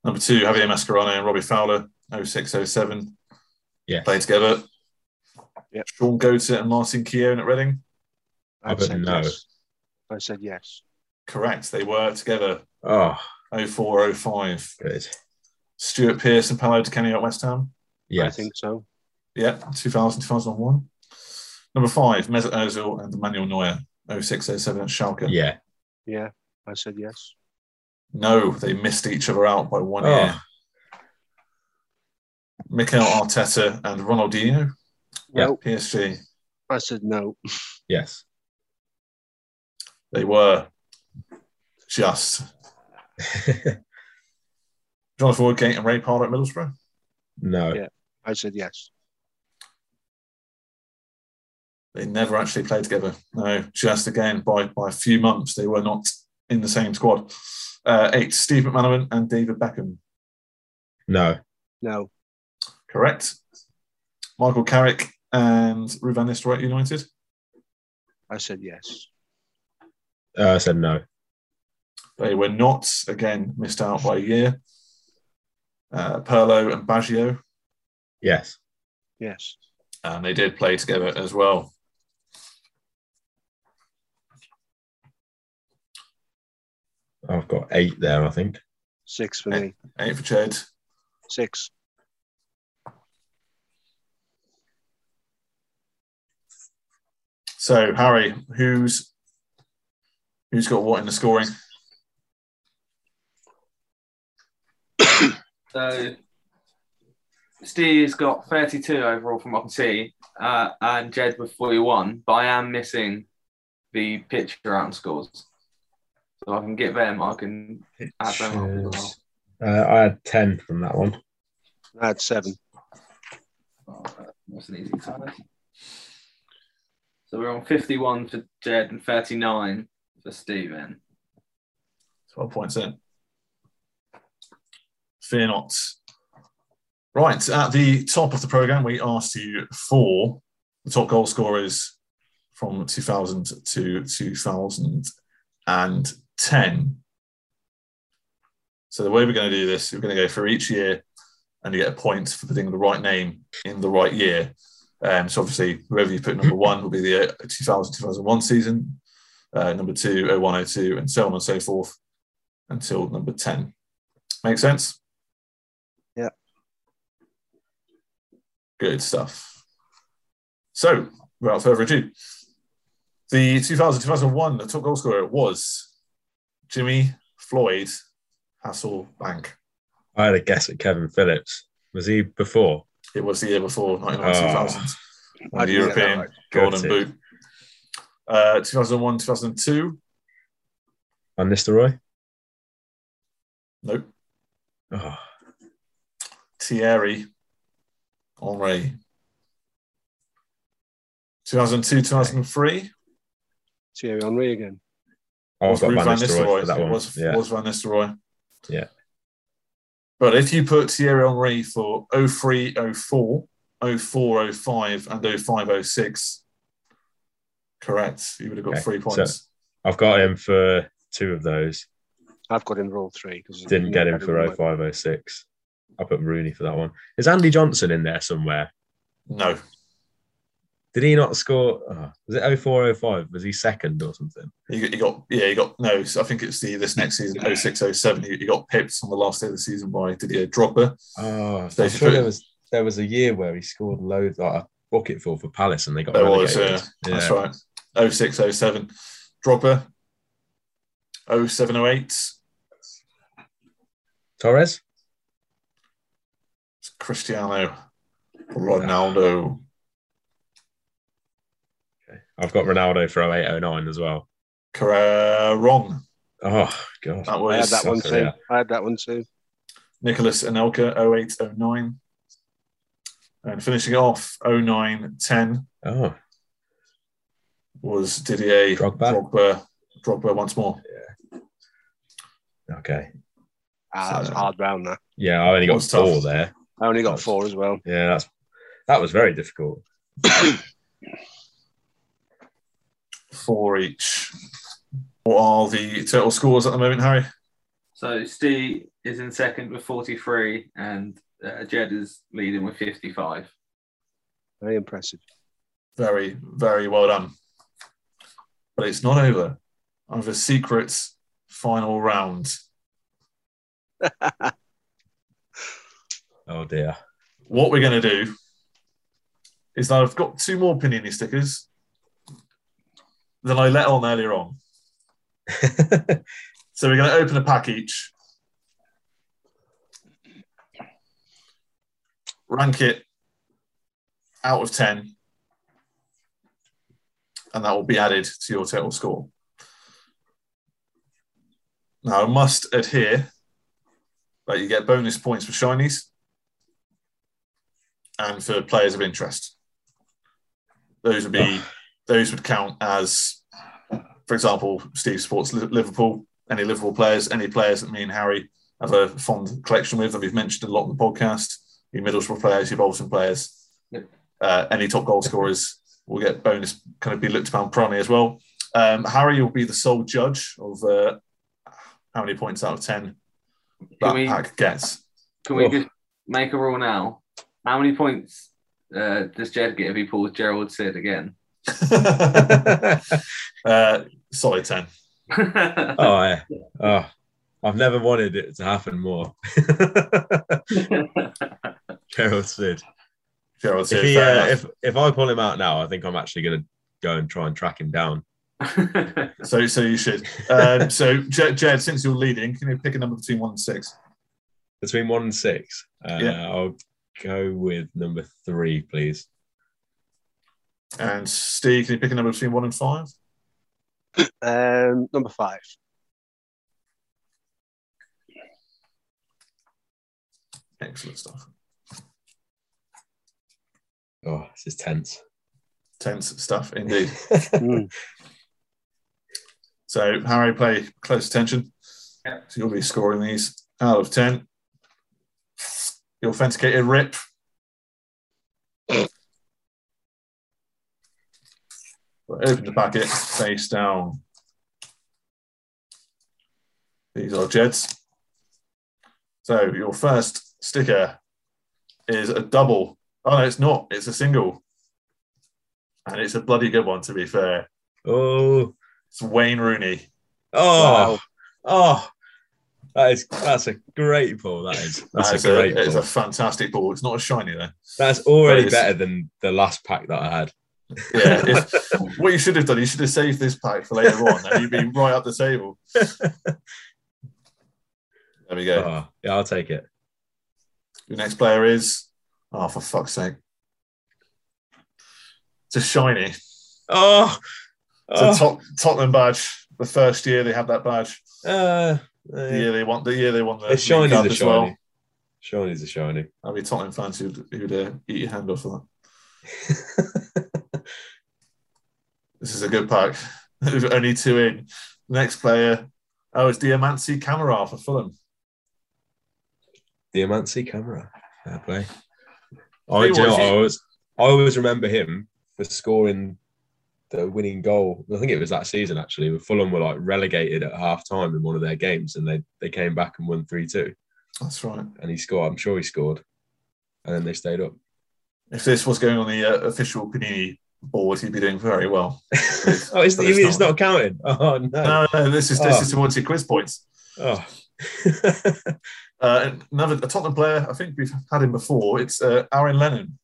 Number 2, Javier Mascherano and Robbie Fowler, 06-07. Yeah. Played together. Yep. Shaun Goater and Martin Keown at Reading. I said yes. Correct. They were together. Oh. 04-05. Good. Stuart Pearce and Paolo Di Canio at West Ham. Yeah. I think so. Yeah. 2000-2001. Number 5, Mesut Ozil and Manuel Neuer, 06-07 at Schalke. Yeah. Yeah. I said yes. No, they missed each other out by 1 year. Mikel Arteta and Ronaldinho. No. PSG. I said no. Yes. They were. Just. Jonathan Woodgate and Ray Parlour at Middlesbrough? No. Yeah, I said yes. They never actually played together. No, just again, by a few months, they were not in the same squad. 8, Steve McManaman and David Beckham. No. No. Correct. Michael Carrick and Ruud van Nistelrooy United. I said yes. I said no. They were not, again, missed out by a year. Pirlo and Baggio. Yes. Yes. And they did play together as well. I've got 8 there, I think. 6 for me. 8 for Chad. 6. So Harry, who's got what in the scoring? So Steve's got 32 overall from what I can see, and Jed with 41. But I am missing the picture out and scores, so I can get them. I can add them up as well. I had 10 from that one. I had 7. Oh, that's an easy time. So we're on 51 for Jed and 39 for Steven. 12 points in. Fear not. Right, at the top of the programme, we asked you for the top goal scorers from 2000 to 2010. So the way we're going to do this, we're going to go for each year and you get a point for putting the right name in the right year. So obviously, whoever you put number one will be the 2000-2001 season, number two, 01-02, and so on and so forth until number 10. Make sense? Yeah. Good stuff. So, without further ado, the 2000-2001 top goal scorer was Jimmy Floyd Hasselbaink. I had a guess at Kevin Phillips. Was he before? It was the year before, 1999-2000. Oh, the European Golden Boot. 2001-2002. Van Nistelrooy? Nope. Oh. Thierry Henry. 2002-2003. Thierry Henry again. Oh, I've got Van Nistelrooy for that one. It was Van Nistelrooy. Yeah. But if you put Thierry Henry for 03-04, 04-05 and 05-06, correct, you would have got 3 points. So I've got him for 2 of those. I've got him for all 3. Didn't get him for 05-06. I put Rooney for that one. Is Andy Johnson in there somewhere? No. Did he not score? Oh, was it 04-05? Was he second or something? He got no. So I think it's this next season, 06-07. He got pipped on the last day of the season by Didier Drogba. Oh, so I'm sure there was a year where he scored loads, like a bucketful for Palace, and they got relegated. Yeah. That's right. 06-07, Drogba. 07-08, Torres. It's Cristiano Ronaldo. I've got Ronaldo for 08-09 as well. Wrong. Oh, God. I had that one too. Nicholas Anelka, 08-09. And finishing off, 09-10. Oh. Was Didier Drogba once more. Yeah. Okay. That was a hard round there. Yeah, I only got 4 tough. There. I only got 4 as well. Yeah, that was very difficult. 4 each. What are the total scores at the moment, Harry? So Steve is in second with 43 and Jed is leading with 55. Very impressive. Very, very well done. But it's not over. I have a secret final round. Oh, dear. What we're going to do is that I've got 2 more Panini stickers than I let on earlier on. So we're going to open a pack each. Rank it out of 10. And that will be added to your total score. Now, I must adhere that you get bonus points for shinies and for players of interest. Those would be... Those would count as, for example, Steve supports Liverpool, any Liverpool players, that me and Harry have a fond collection with that we've mentioned a lot in the podcast, your Middlesbrough players, your Bolton players, any top goal scorers will get bonus, kind of be looked upon primarily as well. Harry will be the sole judge of how many points out of 10 that pack gets. Can we just make a rule now? How many points does Jed get if he pulls Gerald Sid again? Solid 10. Oh, yeah. Oh, I've never wanted it to happen more. Gerald Sid. If I pull him out now, I think I'm actually going to go and try and track him down. So you should. So Jed, since you're leading, can you pick a number between 1 and 6? Between 1 and 6? Yeah. I'll go with number 3, please. And Steve, can you pick a number between 1 and 5? Number 5. Excellent stuff. Oh, this is tense. Tense stuff, indeed. So, Harry, play close attention. Yeah. So you'll be scoring these out of 10. The authenticated rip. Open the packet, face down. These are Jeds. So your first sticker is a double. Oh, no, it's not. It's a single. And it's a bloody good one, to be fair. Oh. It's Wayne Rooney. Oh. Wow. Oh. That's a great ball, that is. That's a great ball. It's a fantastic ball. It's not as shiny, though. That's already better than the last pack that I had. Yeah. What you should have done, you should have saved this pack for later on, and you'd be right up the table. There we go. Oh, yeah, I'll take it. Your next player is... Oh, for fuck's sake. It's a shiny. Oh! It's a Tottenham badge. The first year they had that badge. The year they won the shiny as shiny. Well. Shiny's a shiny. I'll be Tottenham fans who'd eat your hand off for that. This is a good pack. There's only 2 in. Next player. Oh, it's Diamanti Camara for Fulham. Diamanti Camara. Fair play. I always remember him for scoring the winning goal. I think it was that season, actually, where Fulham were like relegated at half-time in one of their games, and they came back and won 3-2. That's right. And he scored. I'm sure he scored. And then they stayed up. If this was going on the official Panini board, he'd be doing very well. It's not counting? Oh, no. No, this is towards your quiz points. Oh. Another Tottenham player, I think we've had him before. It's Aaron Lennon.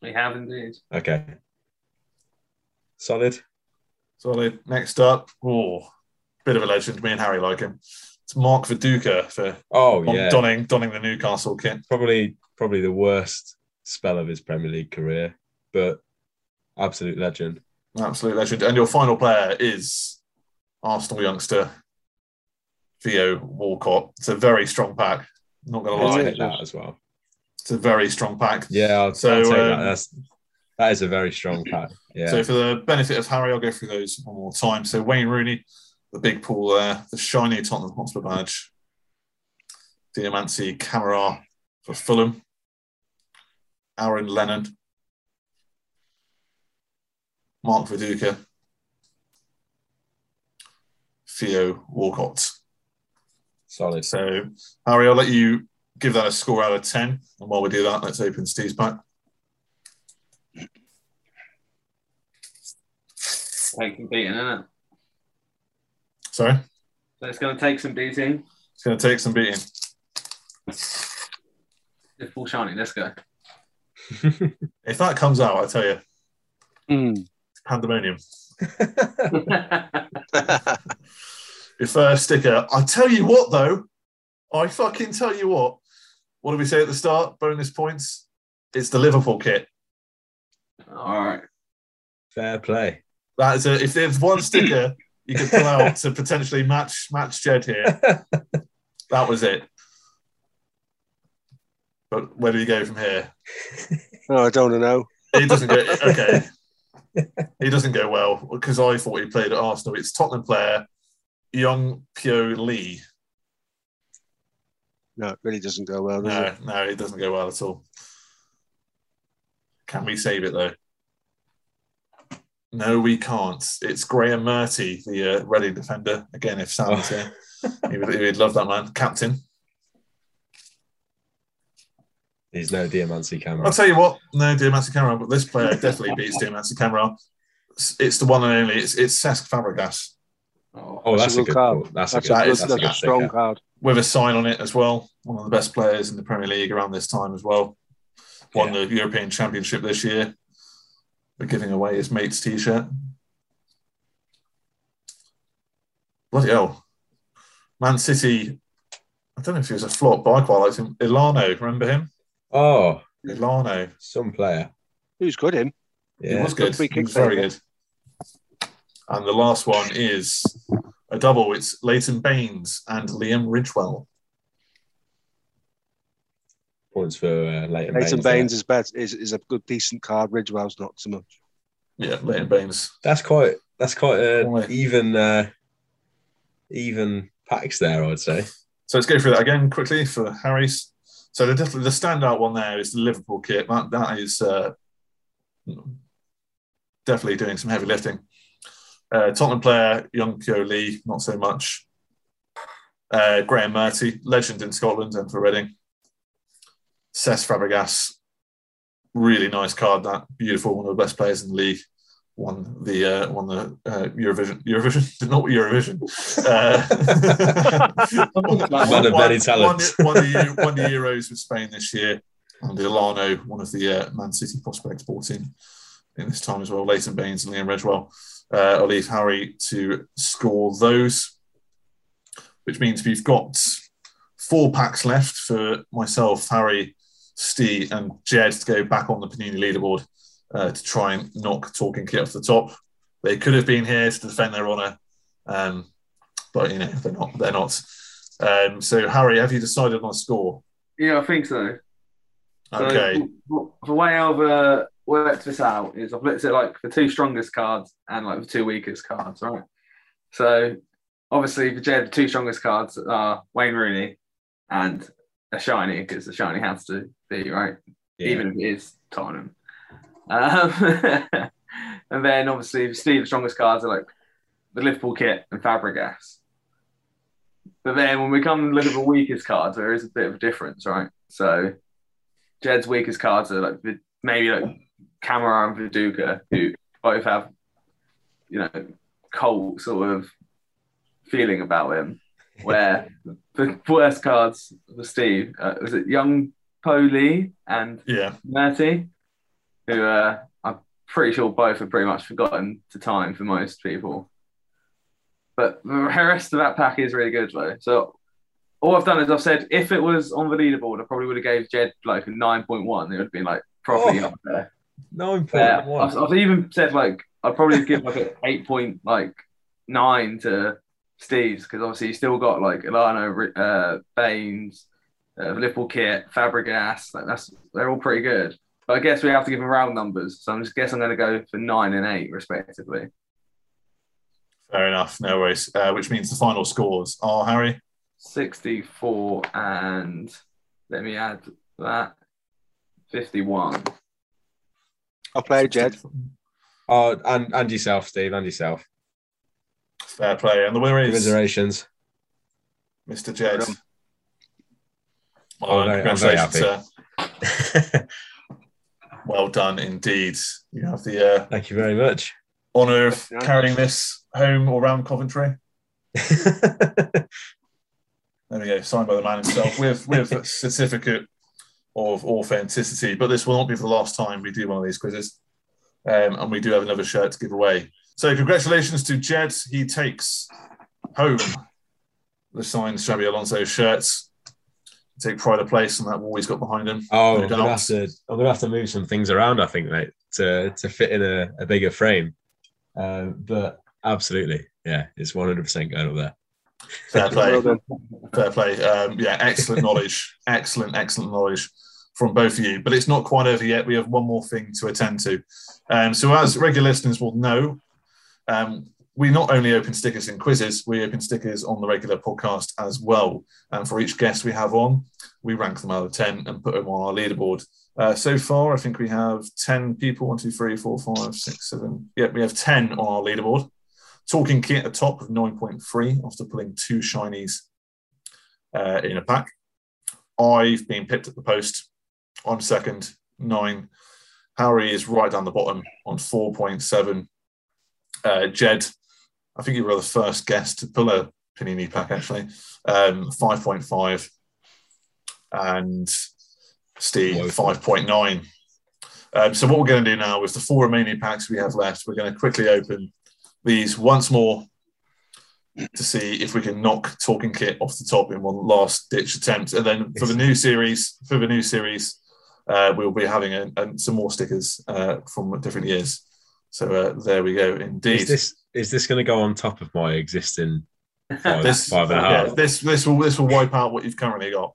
We have indeed. Okay. Solid. Next up, bit of a legend. Me and Harry like him. It's Mark Viduka for donning the Newcastle kit. Probably the worst spell of his Premier League career, but absolute legend. Absolute legend. And your final player is Arsenal youngster Theo Walcott. It's a very strong pack. I'm not going to lie. I'll take that as well. It's a very strong pack. Yeah, I'll take that. That is a very strong pack. Yeah. So for the benefit of Harry, I'll go through those one more time. So Wayne Rooney, the big pool there, the shiny Tottenham Hotspur badge, Diamanti Camara for Fulham, Aaron Lennon, Mark Viduka, Theo Walcott. Solid. So, Harry, I'll let you give that a score out of 10. And while we do that, let's open Steve's pack. Take some beating, isn't it? Sorry? So it's going to take some beating. It's going to take some beating. It's full shiny, let's go. If that comes out, I tell you, it's pandemonium. Your first sticker. I tell you what, though. I fucking tell you what. What did we say at the start? Bonus points. It's the Liverpool kit. All right. Fair play. That is if there's one sticker you can pull out to potentially match Jed here, that was it. But where do we go from here? Oh, I don't know. He doesn't go. Okay. He doesn't go well because I thought he played at Arsenal. It's Tottenham player. Young Pyo Lee. No, it really doesn't go well, does it? No, it doesn't go well at all. Can we save it, though? No, we can't. It's Graham Murty, the Reading defender. Again, if Sam was here, he would love that man. Captain. He's no Diamanti Camara. I'll tell you what, no Diamanti Camara, but this player definitely beats Diamanti Camara. It's the one and only. It's Cesc Fabregas. Oh, that's a good card. That's a strong card. With a sign on it as well. One of the best players in the Premier League around this time as well. Won the European Championship this year. We're giving away his mate's T-shirt. Bloody hell. Man City I don't know if he was a flop, but I quite liked him. Ilano, remember him? Oh. Ilano. Some player. He was good, him. Yeah. He was good. He was very good. And the last one is a double. It's Leighton Baines and Liam Ridgewell. Points for Leighton Baines. Leighton Baines is a good, decent card. Ridgewell's not so much. Yeah, Leighton Baines. That's quite even packs there, I'd say. So let's go through that again quickly for Harry's. So the standout one there is the Liverpool kit. That is definitely doing some heavy lifting. Tottenham player, Young Kyo Lee, not so much. Graham Murty, legend in Scotland and for Reading. Cesc Fabregas, really nice card, that beautiful, one of the best players in the league. Won the Eurovision. Not Eurovision. Won the Euros with Spain this year. And Ilano, one of the Man City prospects brought in this time as well. Leighton Baines and Liam Ridgewell. I'll leave Harry to score those, which means we've got 4 packs left for myself, Harry, Steve, and Jed to go back on the Panini leaderboard. To try and knock Talking Kit off the top. They could have been here to defend their honour, but, you know, they're not. So, Harry, have you decided on a score? Yeah, I think so. Okay. So, the way I've worked this out is I've looked at, like, the 2 strongest cards and, like, the 2 weakest cards, right? So, obviously, for Jed, the 2 strongest cards are Wayne Rooney and a shiny, because the shiny has to be, right? Yeah. Even if it is Tottenham. And then obviously Steve, the strongest cards are like the Liverpool kit and Fabregas. But then when we come and look at the weakest cards, there is a bit of a difference, right? So Jed's weakest cards are like maybe like Camara and Viduka, who both have, you know, cold sort of feeling about him. Where the worst cards for Steve, was it Young Po Lee and Murty? Who I'm pretty sure both are pretty much forgotten to time for most people. But the rest of that pack is really good, though. So all I've done is I've said if it was on the leaderboard, I probably would have gave Jed like a 9.1. It would have been like properly up there. 9.1. I've even said like I'd probably give like an 8.9 to Steve's, because obviously you still got like Ilano, Baines, Liverpool kit, Fabregas. Like they're all pretty good. I guess we have to give them round numbers, so I'm going to go for 9 and 8 respectively. Fair enough, no worries. Which means the final scores are, Harry? 64 and, let me add that, 51. I'll play, Jed. Oh, and yourself, Steve, and yourself. Fair play. And the winner is... Commiserations. Mr. Jed. Well, congratulations, I'm very happy. Well done indeed. You have the thank you very much honour of carrying this home or round Coventry. There we go, signed by the man himself with a certificate of authenticity. But this will not be for the last time we do one of these quizzes, and we do have another shirt to give away. So congratulations to Jed. He takes home the signed Xabi Alonso shirts. Take pride of place on that wall he's got behind him. Oh, I'm gonna have to move some things around, I think, mate, to fit in a bigger frame. But absolutely, yeah, it's 100% going up there. Fair play, fair play. Yeah, excellent knowledge, excellent knowledge from both of you. But it's not quite over yet. We have one more thing to attend to. So as regular listeners will know, we not only open stickers in quizzes, we open stickers on the regular podcast as well. And for each guest we have on, we rank them out of 10 and put them on our leaderboard. So far, I think we have 10 people. 1, 2, 3, 4, 5, 6, 7. Yeah, we have 10 on our leaderboard. Talking Kit at the top of 9.3 after pulling 2 shinies in a pack. I've been pipped at the post. I'm second, 9. Harry is right down the bottom on 4.7. Jed, I think you were the first guest to pull a Panini pack, actually. 5.5. And Steve, 5.9. So what we're going to do now is the 4 remaining packs we have left. We're going to quickly open these once more to see if we can knock Talking Kit off the top in one last ditch attempt. And then for the new series, we'll be having some more stickers from different years. So there we go. Indeed. Is this going to go on top of my existing five and a half? Yeah, this will wipe out what you've currently got.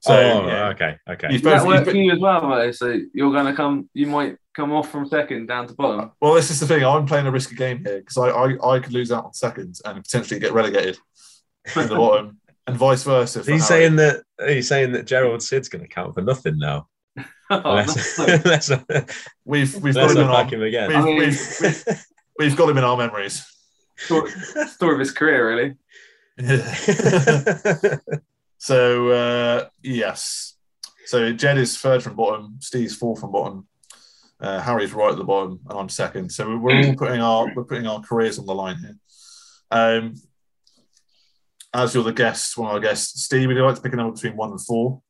So yeah. Okay. That worked for you as well, mate. So you're going to come. You might come off from second down to bottom. Well, this is the thing. I'm playing a risky game here because I could lose out on second and potentially get relegated in the bottom, and vice versa. Are you saying that Gerald Sid's going to count for nothing now? We've got him in our again. We've got him in our memories. Story of his career, really. Yeah. So, yes. So, Jed is third from bottom, Steve's fourth from bottom, Harry's right at the bottom, and I'm second. So, we're all putting our careers on the line here. As you're the guest, one of our guests, Steve, would you like to pick a number between 1 and 4?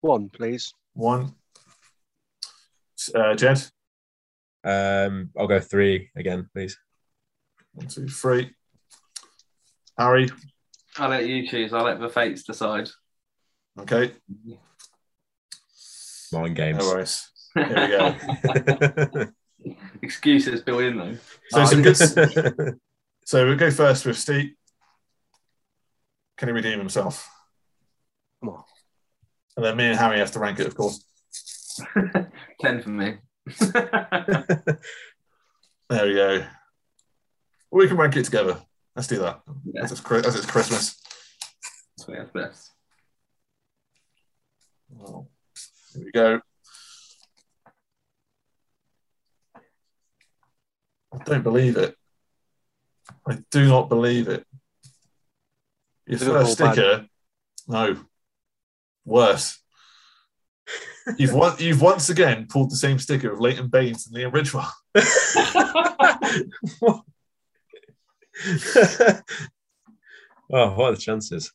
1, please. 1. Jed? I'll go 3 again, please. 1, 2, 3. Harry? I'll let you choose. I'll let the fates decide. Okay. Mind games. No worries. Here we go. Excuses built in, though. So we'll go first with Steve. Can he redeem himself? Come on. And then me and Harry have to rank it, of course. 10 for me. There we go. We can rank it together. Let's do that. Yeah. As it's Christmas. That's best. Oh, here we go. I don't believe it. I do not believe it. Your first sticker. No. Worse. You've once again pulled the same sticker of Leighton Baines and Liam Ridgewell. What? Oh, what are the chances?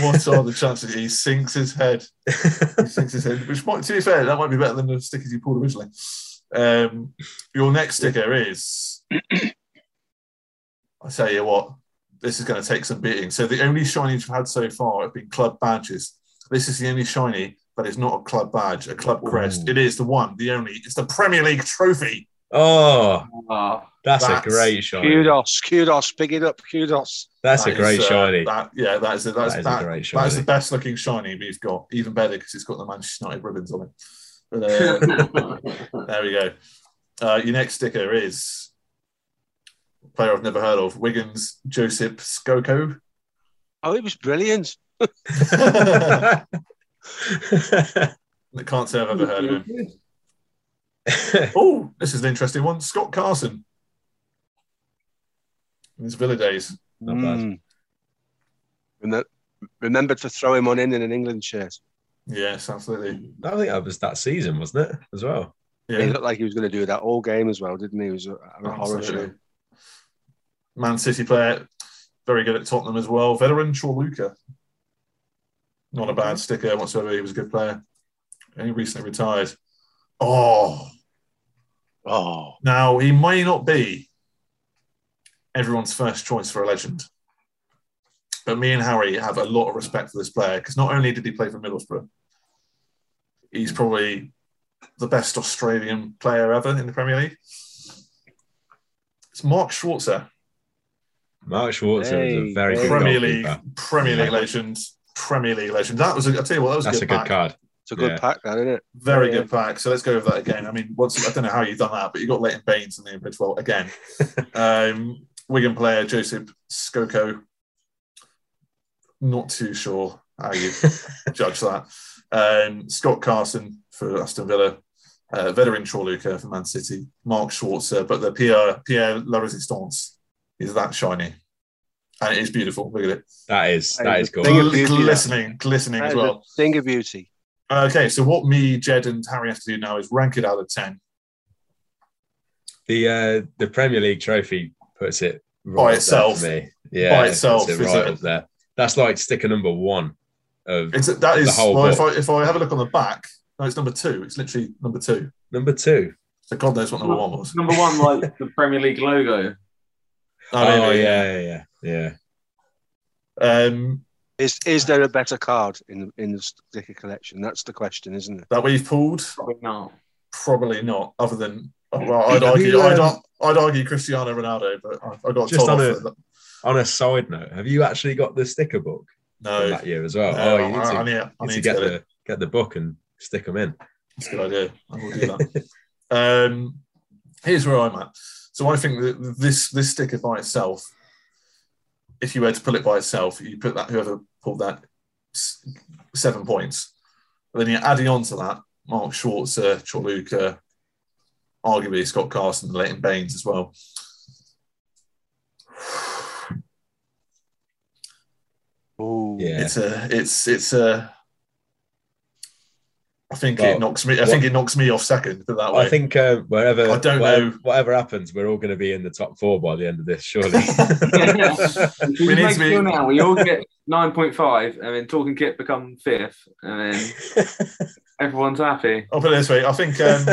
What are the chances? He sinks his head. Which, to be fair, that might be better than the stickers you pulled originally. Your next sticker is... I tell you what, this is going to take some beating. So the only shinies we've had so far have been club badges. This is the only shiny, but it's not a club badge, a club crest. It is the one, the only. It's the Premier League trophy. Oh, that's a great shiny. Kudos, pick it up, kudos. That's a great shiny. That is a great shiny. That is the best looking shiny we've got. Even better because it's got the Manchester United ribbons on it. But, there we go. Your next sticker is a player I've never heard of, Wigan's Josip Skoko. Oh, he was brilliant. I can't say I've ever heard of him. Oh, this is an interesting one. Scott Carson. In his Villa days. Not bad. Remembered to throw him on in an England shirt. Yes, absolutely. I think that was that season, wasn't it, as well? Yeah. He looked like he was going to do that all game as well, didn't he? It was a horror show. Man City player, very good at Tottenham as well. Veteran Chorluka. Not a bad sticker whatsoever. He was a good player. Only recently retired. Oh! Now, he may not be everyone's first choice for a legend, but me and Harry have a lot of respect for this player because not only did he play for Middlesbrough, he's probably the best Australian player ever in the Premier League. It's Mark Schwarzer. Mark Schwarzer is a very good Premier League legend. That was, I tell you what, that was a good card. It's a good pack, that, isn't it? Very good pack. So let's go over that again. I mean, I don't know how you've done that, but you got Leighton Baines and Liam Ridgewell again. Wigan player Josip Skoko. Not too sure how you judge that. Scott Carson for Aston Villa. Veteran Chorluka for Man City. Mark Schwarzer, but the Pierre La Resistance is that shiny. And it is beautiful. Look at it. That is cool. Glistening as well. Thing of beauty. Okay, so what me, Jed, and Harry have to do now is rank it out of 10. The Premier League trophy puts it right by itself. Up there. That's like sticker number 1 of if I have a look on the back, no, it's number 2. It's literally number 2. Number 2. So God knows what number 1 was. Number 1, like the Premier League logo. Oh, yeah. Is there a better card in the sticker collection? That's the question, isn't it? That we've pulled? Probably not. Probably not. Other than, well, I'd argue Cristiano Ronaldo, but I got told on a side note, have you actually got the sticker book? No. That year as well. No, oh, you need to get the book and stick them in. That's a good idea. I will do that. Here's where I'm at. So I think that this sticker by itself, if you were to pull it by itself, you put that, whoever pulled that, 7 points. But then you're adding on to that Mark Schwarzer, Chorluka, arguably Scott Carson, Leighton Baines as well. Oh, yeah. It's a. I think it knocks me off second. But that way, I think wherever whatever happens, we're all going to be in the top four by the end of this. Surely, we need to be now. We all get 9.5, and then Talking Kit become fifth, and then everyone's happy. I'll put it this way. I think so.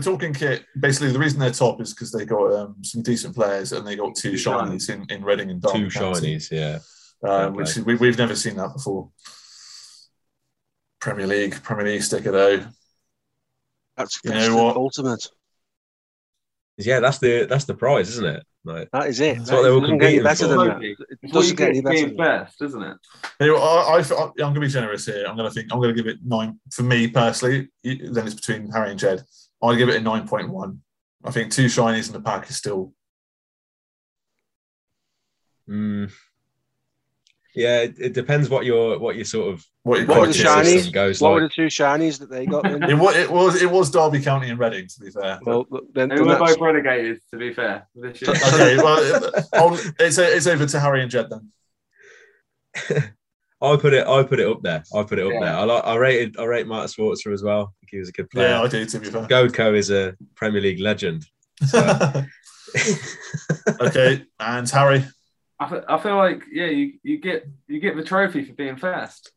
Talking Kit, basically, the reason they're top is because they got some decent players, and they got two shinies in Reading and Darwin. Two shinies, yeah. Which we've never seen that before. Premier League sticker though. That's, you know what, ultimate. Yeah, that's the prize, isn't it? Like, that is it. That's that what they were competing for. It doesn't get any better than best, isn't it? Anyway, I'm going to be generous here. I'm going to give it 9 for me personally. Then it's between Harry and Jed. I'll give it a 9.1. I think two shinies in the pack is still. Yeah, it depends what your shinies goes. What like. Were the two shinies that they got? It was Derby County and Reading, to be fair. Well, they were both relegated, to be fair. This year. Okay, well, it's over to Harry and Jed then. I put it up there. I put it up there. I rate Mark Schwarzer as well. I think he was a good player. Yeah, I do. To be fair, Goatco is a Premier League legend. So. Okay, and Harry. I feel like, yeah, you get the trophy for being first.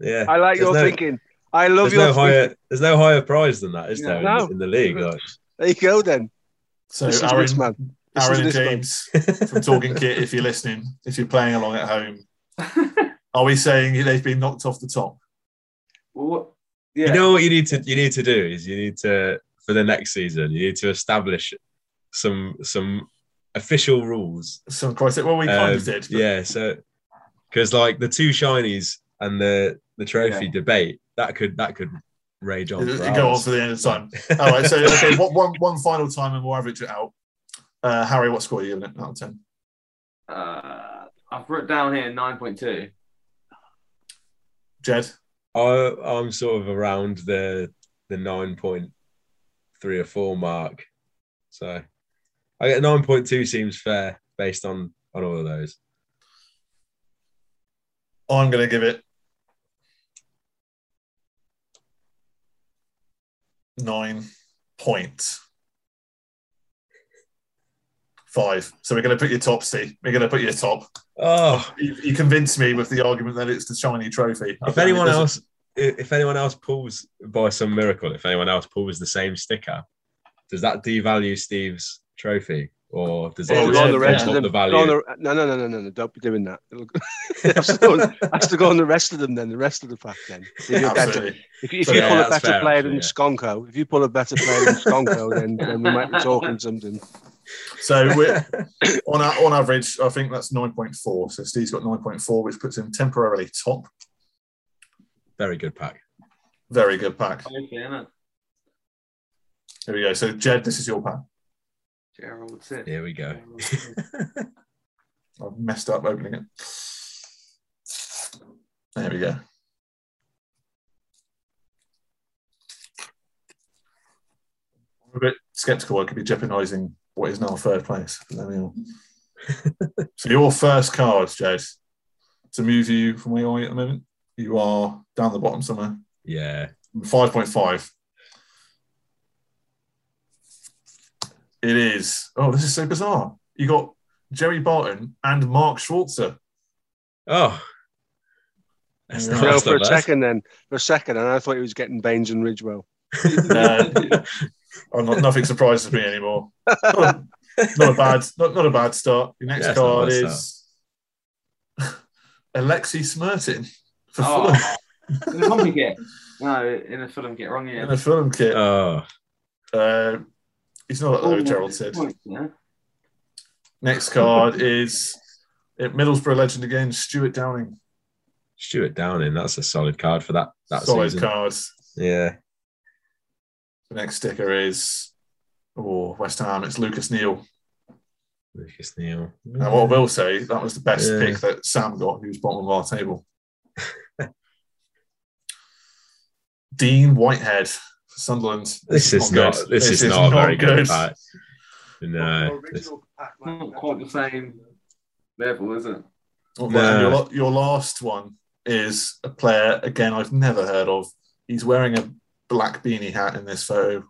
Yeah, I like your thinking. I love your thinking. There's no higher prize than that, is there, in the league? Like. There you go, then. So, Aaron and James from Talking Kit, if you're listening, if you're playing along at home, are we saying they've been knocked off the top? Well, yeah. You know what you need to do is for the next season, you need to establish some official rules. Some criteria. Well, we kind of did. But... Yeah, so because like the two shinies and the trophy debate, that could rage on. It go on for the end of time. All right. So okay, one final time, and we'll average it out. Harry, what score are you giving it out of 10? I've written down here 9.2. Jed, I'm sort of around the 9.3 or 4 mark. So. I get 9.2 seems fair based on all of those. I'm going to give it 9.5. So we're going to put your top, Steve. We're going to put your top. Oh, you convinced me with the argument that it's the shiny trophy. If anyone else pulls by some miracle, if anyone else pulls the same sticker, does that devalue Steve's trophy, or does it the value? No, don't be doing that. Has to go on the rest of them then, the rest of the pack then. If you pull a better player than Skonko, then we might be talking something. So we're, on average, I think that's 9.4. So Steve's got 9.4, which puts him temporarily top. Very good pack. Very good pack. Okay, here we go. So Jed, this is your pack. Gerald's it. Here we go. I've messed up opening it. There we go. I'm a bit sceptical. I could be jeopardising what is now third place. So your first card, Jed, to move you from where you are at the moment, you are down the bottom somewhere. Yeah. 5.5. It is. Oh, this is so bizarre. You got Jerry Barton and Mark Schwarzer. Oh. For a second, and I thought he was getting Baines and Ridgewell. No, nothing surprises me anymore. Not a bad start. The next card is Alexei Smertin for Fulham. In a Fulham kit. No, in a Fulham kit. Wrong here. In a Fulham kit. Oh. He's not at low, Gerald said. Point, yeah. Next card is Middlesbrough legend again, Stuart Downing. Stuart Downing, that's a solid card for that solid season. Card. Yeah. The next sticker is West Ham. It's Lucas Neal. Lucas Neal. Now, what I will say, that was the best pick that Sam got, who's bottom of our table. Dean Whitehead for Sunderland. This is not very good. Pack. No, it's not quite the same level, is it? No. Your last one is a player again I've never heard of. He's wearing a black beanie hat in this photo.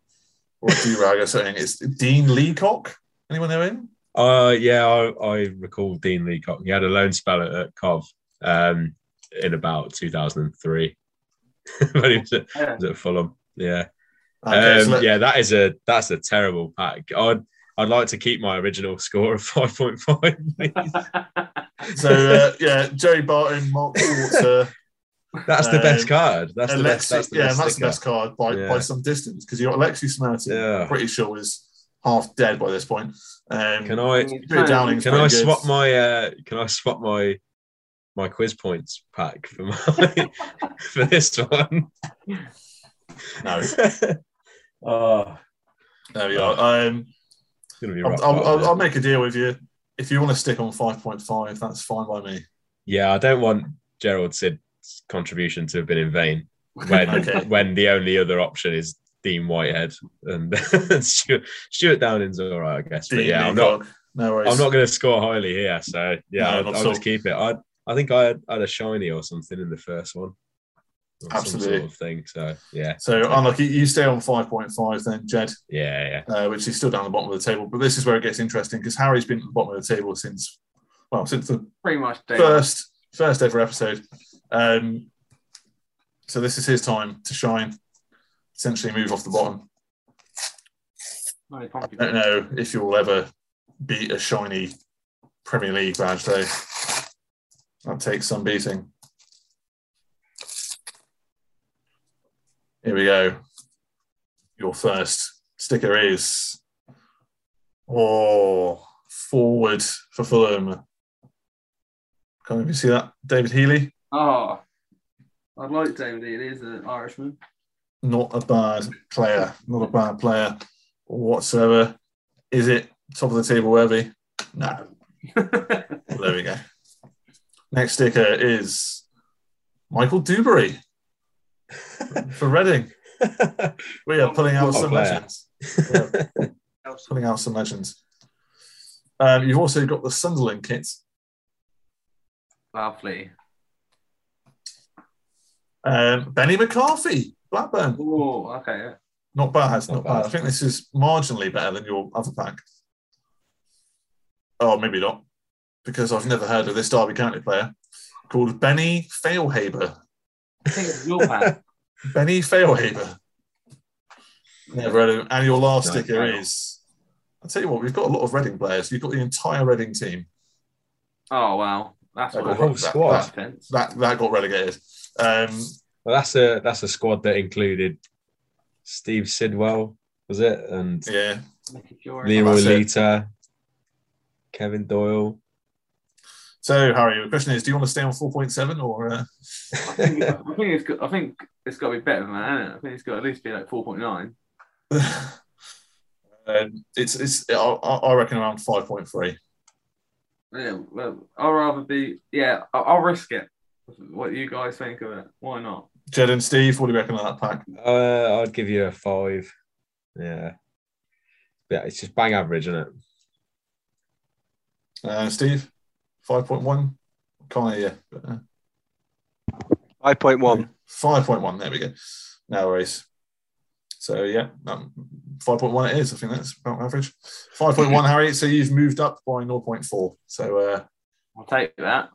Or do-rag or something. It's Dean Leacock. Anyone know him? I recall Dean Leacock. He had a loan spell at Cov in about 2003. But he was at Fulham. Yeah. Okay, that's a terrible pack. I'd like to keep my original score of 5.5. Joey Barton, Mark Schwarzer. That's the best card. That's the best. That's the best card by some distance, because you got Alexei Smertin. Yeah. I'm pretty sure is half dead by this point. Can I swap my quiz points pack for for this one? No. There we are. I'll make a deal with you. If you want to stick on 5.5, that's fine by me. Yeah, I don't want Gerald Sid contribution to have been in vain when the only other option is Dean Whitehead and Stuart Downing's all right, I guess. Dean, but yeah, I'm not going to score highly here, so I'll just keep it. I think I had a shiny or something in the first one. Absolutely. Some sort of thing, so yeah. So unlucky, you stay on 5.5 then, Jed. Yeah. Which is still down the bottom of the table, but this is where it gets interesting, because Harry's been at the bottom of the table since the pretty much first ever episode. So this is his time to shine, essentially move off the bottom. I don't know if you'll ever beat a shiny Premier League badge, though. That takes some beating. Here we go. Your first sticker is forward for Fulham. Can't even see that. David Healy. I like David Healy. He's an Irishman. Not a bad player whatsoever. Is it top of the table worthy? No. Well, there we go. Next sticker is Michael Dewberry for Reading. We are pulling out some legends. You've also got the Sunderland kit. Lovely. Benny McCarthy, Blackburn. Oh, okay. Yeah. Not bad. I think this is marginally better than your other pack. Oh, maybe not, because I've never heard of this Derby County player called Benny Failhaber. I think it's your pack. Benny Failhaber. Never heard of him. And your last sticker is... I'll tell you what, we've got a lot of Reading players. You've got the entire Reading team. Oh, wow. That's the whole squad. That got relegated. That's a squad that included Steve Sidwell, was it? And Leroy Lita, Kevin Doyle. So, Harry, the question is: do you want to stay on 4.7 or? I think it's got to be better than that, isn't it? I think it's got to at least be like 4.9. I reckon around 5.3. Yeah, well, I'll risk it. What do you guys think of it? Why not? Jed and Steve, what do you reckon of that pack? I'd give you a 5. Yeah, it's just bang average, isn't it? Steve, 5.1. Can't hear you. 5.1. 5.1, there we go. No worries. So, 5.1 it is. I think that's about average. 5.1, Harry. So you've moved up by 0.4. So I'll take that.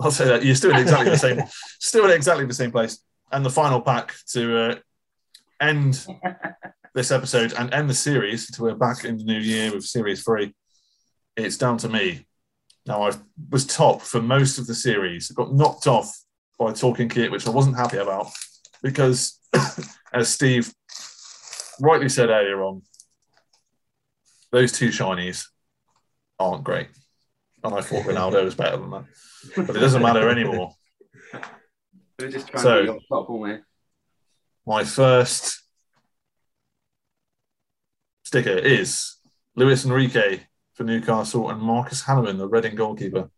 I'll say that. You're still in exactly the same. Still in exactly the same place. And the final pack to end this episode and end the series. So we're back in the new year with Series 3. it's down to me. Now, I was top for most of the series. I got knocked off by Talking Kit, which I wasn't happy about because, as Steve rightly said earlier on, those two shinies aren't great. And I thought Ronaldo was better than that. But it doesn't matter anymore. They're just trying to be on top, aren't they? My first sticker is Luis Enrique for Newcastle and Marcus Hanneman, the Reading goalkeeper.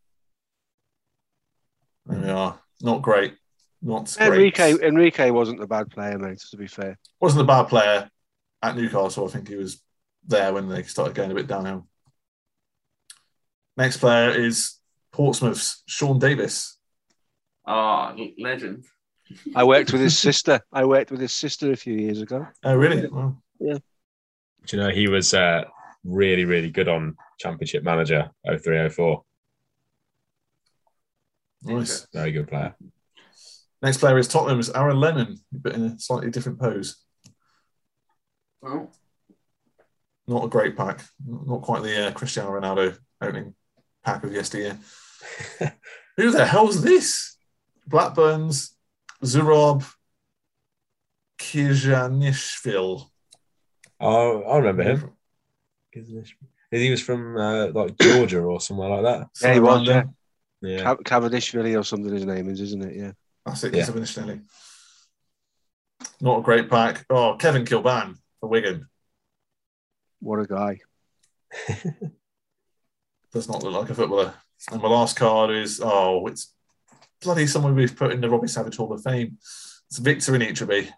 There we are. Not great. Not Enrique wasn't a bad player, mate, to be fair. Wasn't a bad player at Newcastle. I think he was there when they started going a bit downhill. Next player is Portsmouth's Sean Davis. Ah, oh, legend. I worked with his sister a few years ago. Oh, really? Wow. Yeah. Do you know, he was really, really good on Championship Manager 03-04. Nice. Very good player. Next player is Tottenham's Aaron Lennon, but in a slightly different pose. Well, not a great pack. Not quite the Cristiano Ronaldo opening pack of yesteryear. Who the hell's this? Blackburn's Zurab Kijanishvili. Oh, I remember him. He was from like Georgia or somewhere like that. Yeah, he was. Yeah. Kavadishvili or something his name is, isn't it? Yeah. That's it. Yeah. Kavadishvili. Not a great pack. Oh, Kevin Kilban for Wigan. What a guy. Does not look like a footballer. And my last card is, oh, it's bloody someone we've put in the Robbie Savage Hall of Fame. It's Victor Initrebi.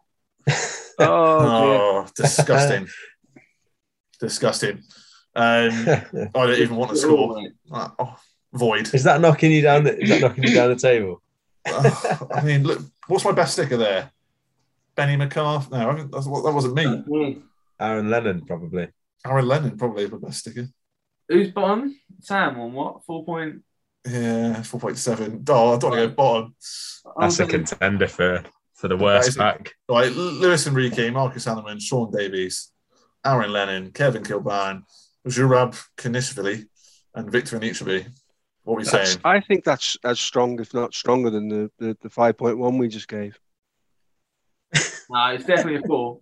Oh, disgusting. Disgusting. I don't even want to score. Oh, void. Is that knocking you down? Is that knocking you down the table? I mean, look, what's my best sticker there? Benny McCarthy? No, that wasn't me. Aaron Lennon probably is my best sticker. Who's bottom? Sam on what? 4 point? Yeah, 4.7. Oh, I don't want to go bottom. That's a contender for the worst pack. Like Luis Enrique, Marcus Hanneman, Sean Davies, Aaron Lennon, Kevin Kilban, Zurab Kanishvili, and Victor Initrebi. What are we saying? I think that's as strong, if not stronger, than the 5.1 we just gave. No, it's definitely a 4.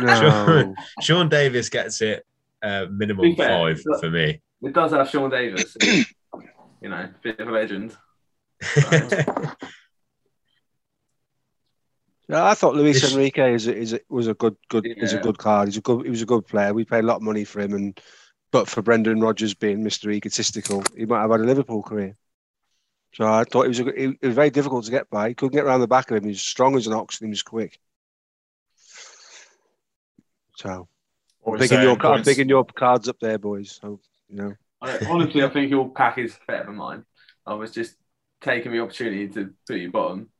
No. Sean Davies gets it. Minimum 5 for me. It does have Sean Davis, you know, bit of a legend. No, I thought Luis Enrique was a good card. He was a good player. We paid a lot of money for him, but for Brendan Rodgers being Mr. Egotistical, he might have had a Liverpool career. So I thought it was very difficult to get by. He couldn't get around the back of him. He was strong as an ox and he was quick. So. I'm picking your cards up there, boys. So, you know. Honestly, I think your pack is better than mine. I was just taking the opportunity to put you bottom.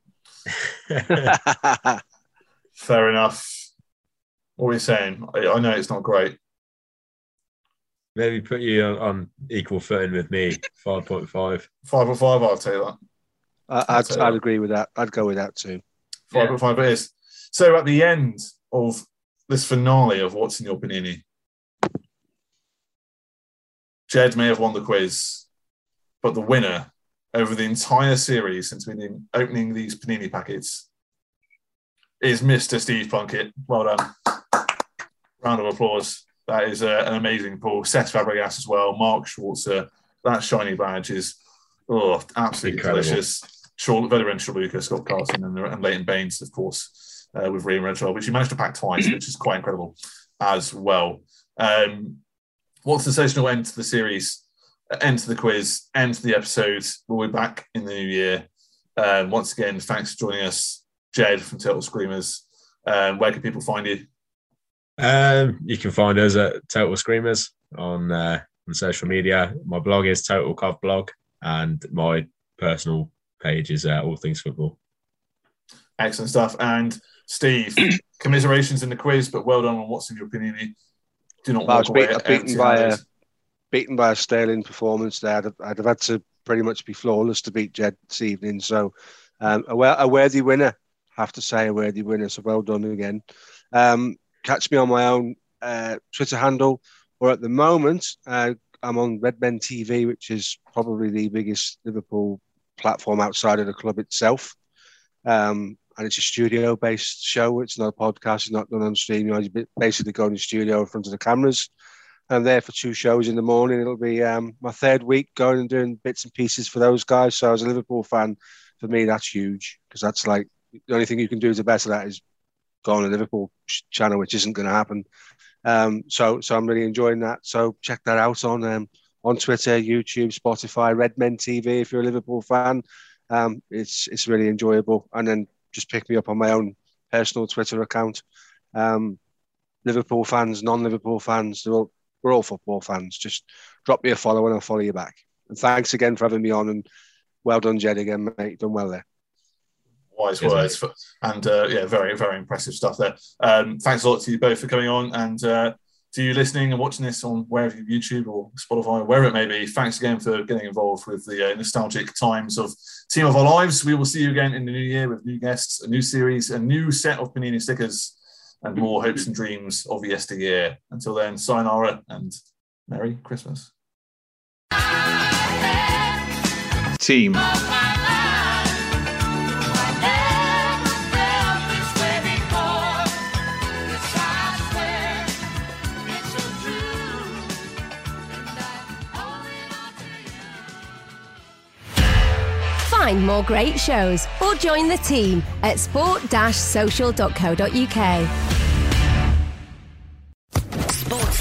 Fair enough. What were you saying? I know it's not great. Maybe put you on equal footing with me, 5.5. 5.5, I'll take that. I'd agree with that. I'd go with that too. 5.5 it is. So at the end of this finale of What's in Your Panini, Jed may have won the quiz, but the winner over the entire series since we've been opening these Panini packets is Mr. Steve Plunkett. Well done. Round of applause. That is an amazing pull. Seth Fabregas as well. Mark Schwarzer. That shiny badge is absolutely incredible. Delicious. Veteran Shaluka, Scott Carson, and Leighton Baines, of course. With Rio Ferdinand, which you managed to pack twice, which is quite incredible as well. What sensational end to the series, end to the quiz, end to the episode. We'll be back in the new year. Once again, thanks for joining us, Jed from Turtle Screamers. Where can people find you? You can find us at Turtle Screamers on social media. My blog is Total Cov Blog, and my personal page is All Things Football. Excellent stuff. And Steve, commiserations in the quiz, but well done on What's in Your Panini. Do not walk away beaten by a sterling performance there. I'd have had to pretty much be flawless to beat Jed this evening. So a worthy winner, have to say, a worthy winner. So well done again. Catch me on my own Twitter handle, or at the moment, I'm on Red Men TV, which is probably the biggest Liverpool platform outside of the club itself. And it's a studio-based show. It's not a podcast. It's not done on stream. You know, you basically go in the studio in front of the cameras. I'm there for two shows in the morning. It'll be my third week going and doing bits and pieces for those guys. So as a Liverpool fan, for me, that's huge, because that's like the only thing you can do to better that is go on a Liverpool channel, which isn't going to happen. So I'm really enjoying that. So check that out on Twitter, YouTube, Spotify, Red Men TV if you're a Liverpool fan. It's really enjoyable. And then just pick me up on my own personal Twitter account. Liverpool fans, non-Liverpool fans, we're all football fans. Just drop me a follow and I'll follow you back. And thanks again for having me on. And well done, Jed, again, mate. Done well there. Wise words. And yeah, very, very impressive stuff there. Thanks a lot to you both for coming on. And to you listening and watching this on wherever, YouTube or Spotify, or wherever it may be, thanks again for getting involved with the nostalgic times of Team of Our Lives. We will see you again in the new year with new guests, a new series, a new set of Panini stickers, and more hopes and dreams of yesteryear. Until then, sayonara and Merry Christmas. Team. Find more great shows or join the team at sport-social.co.uk. Sports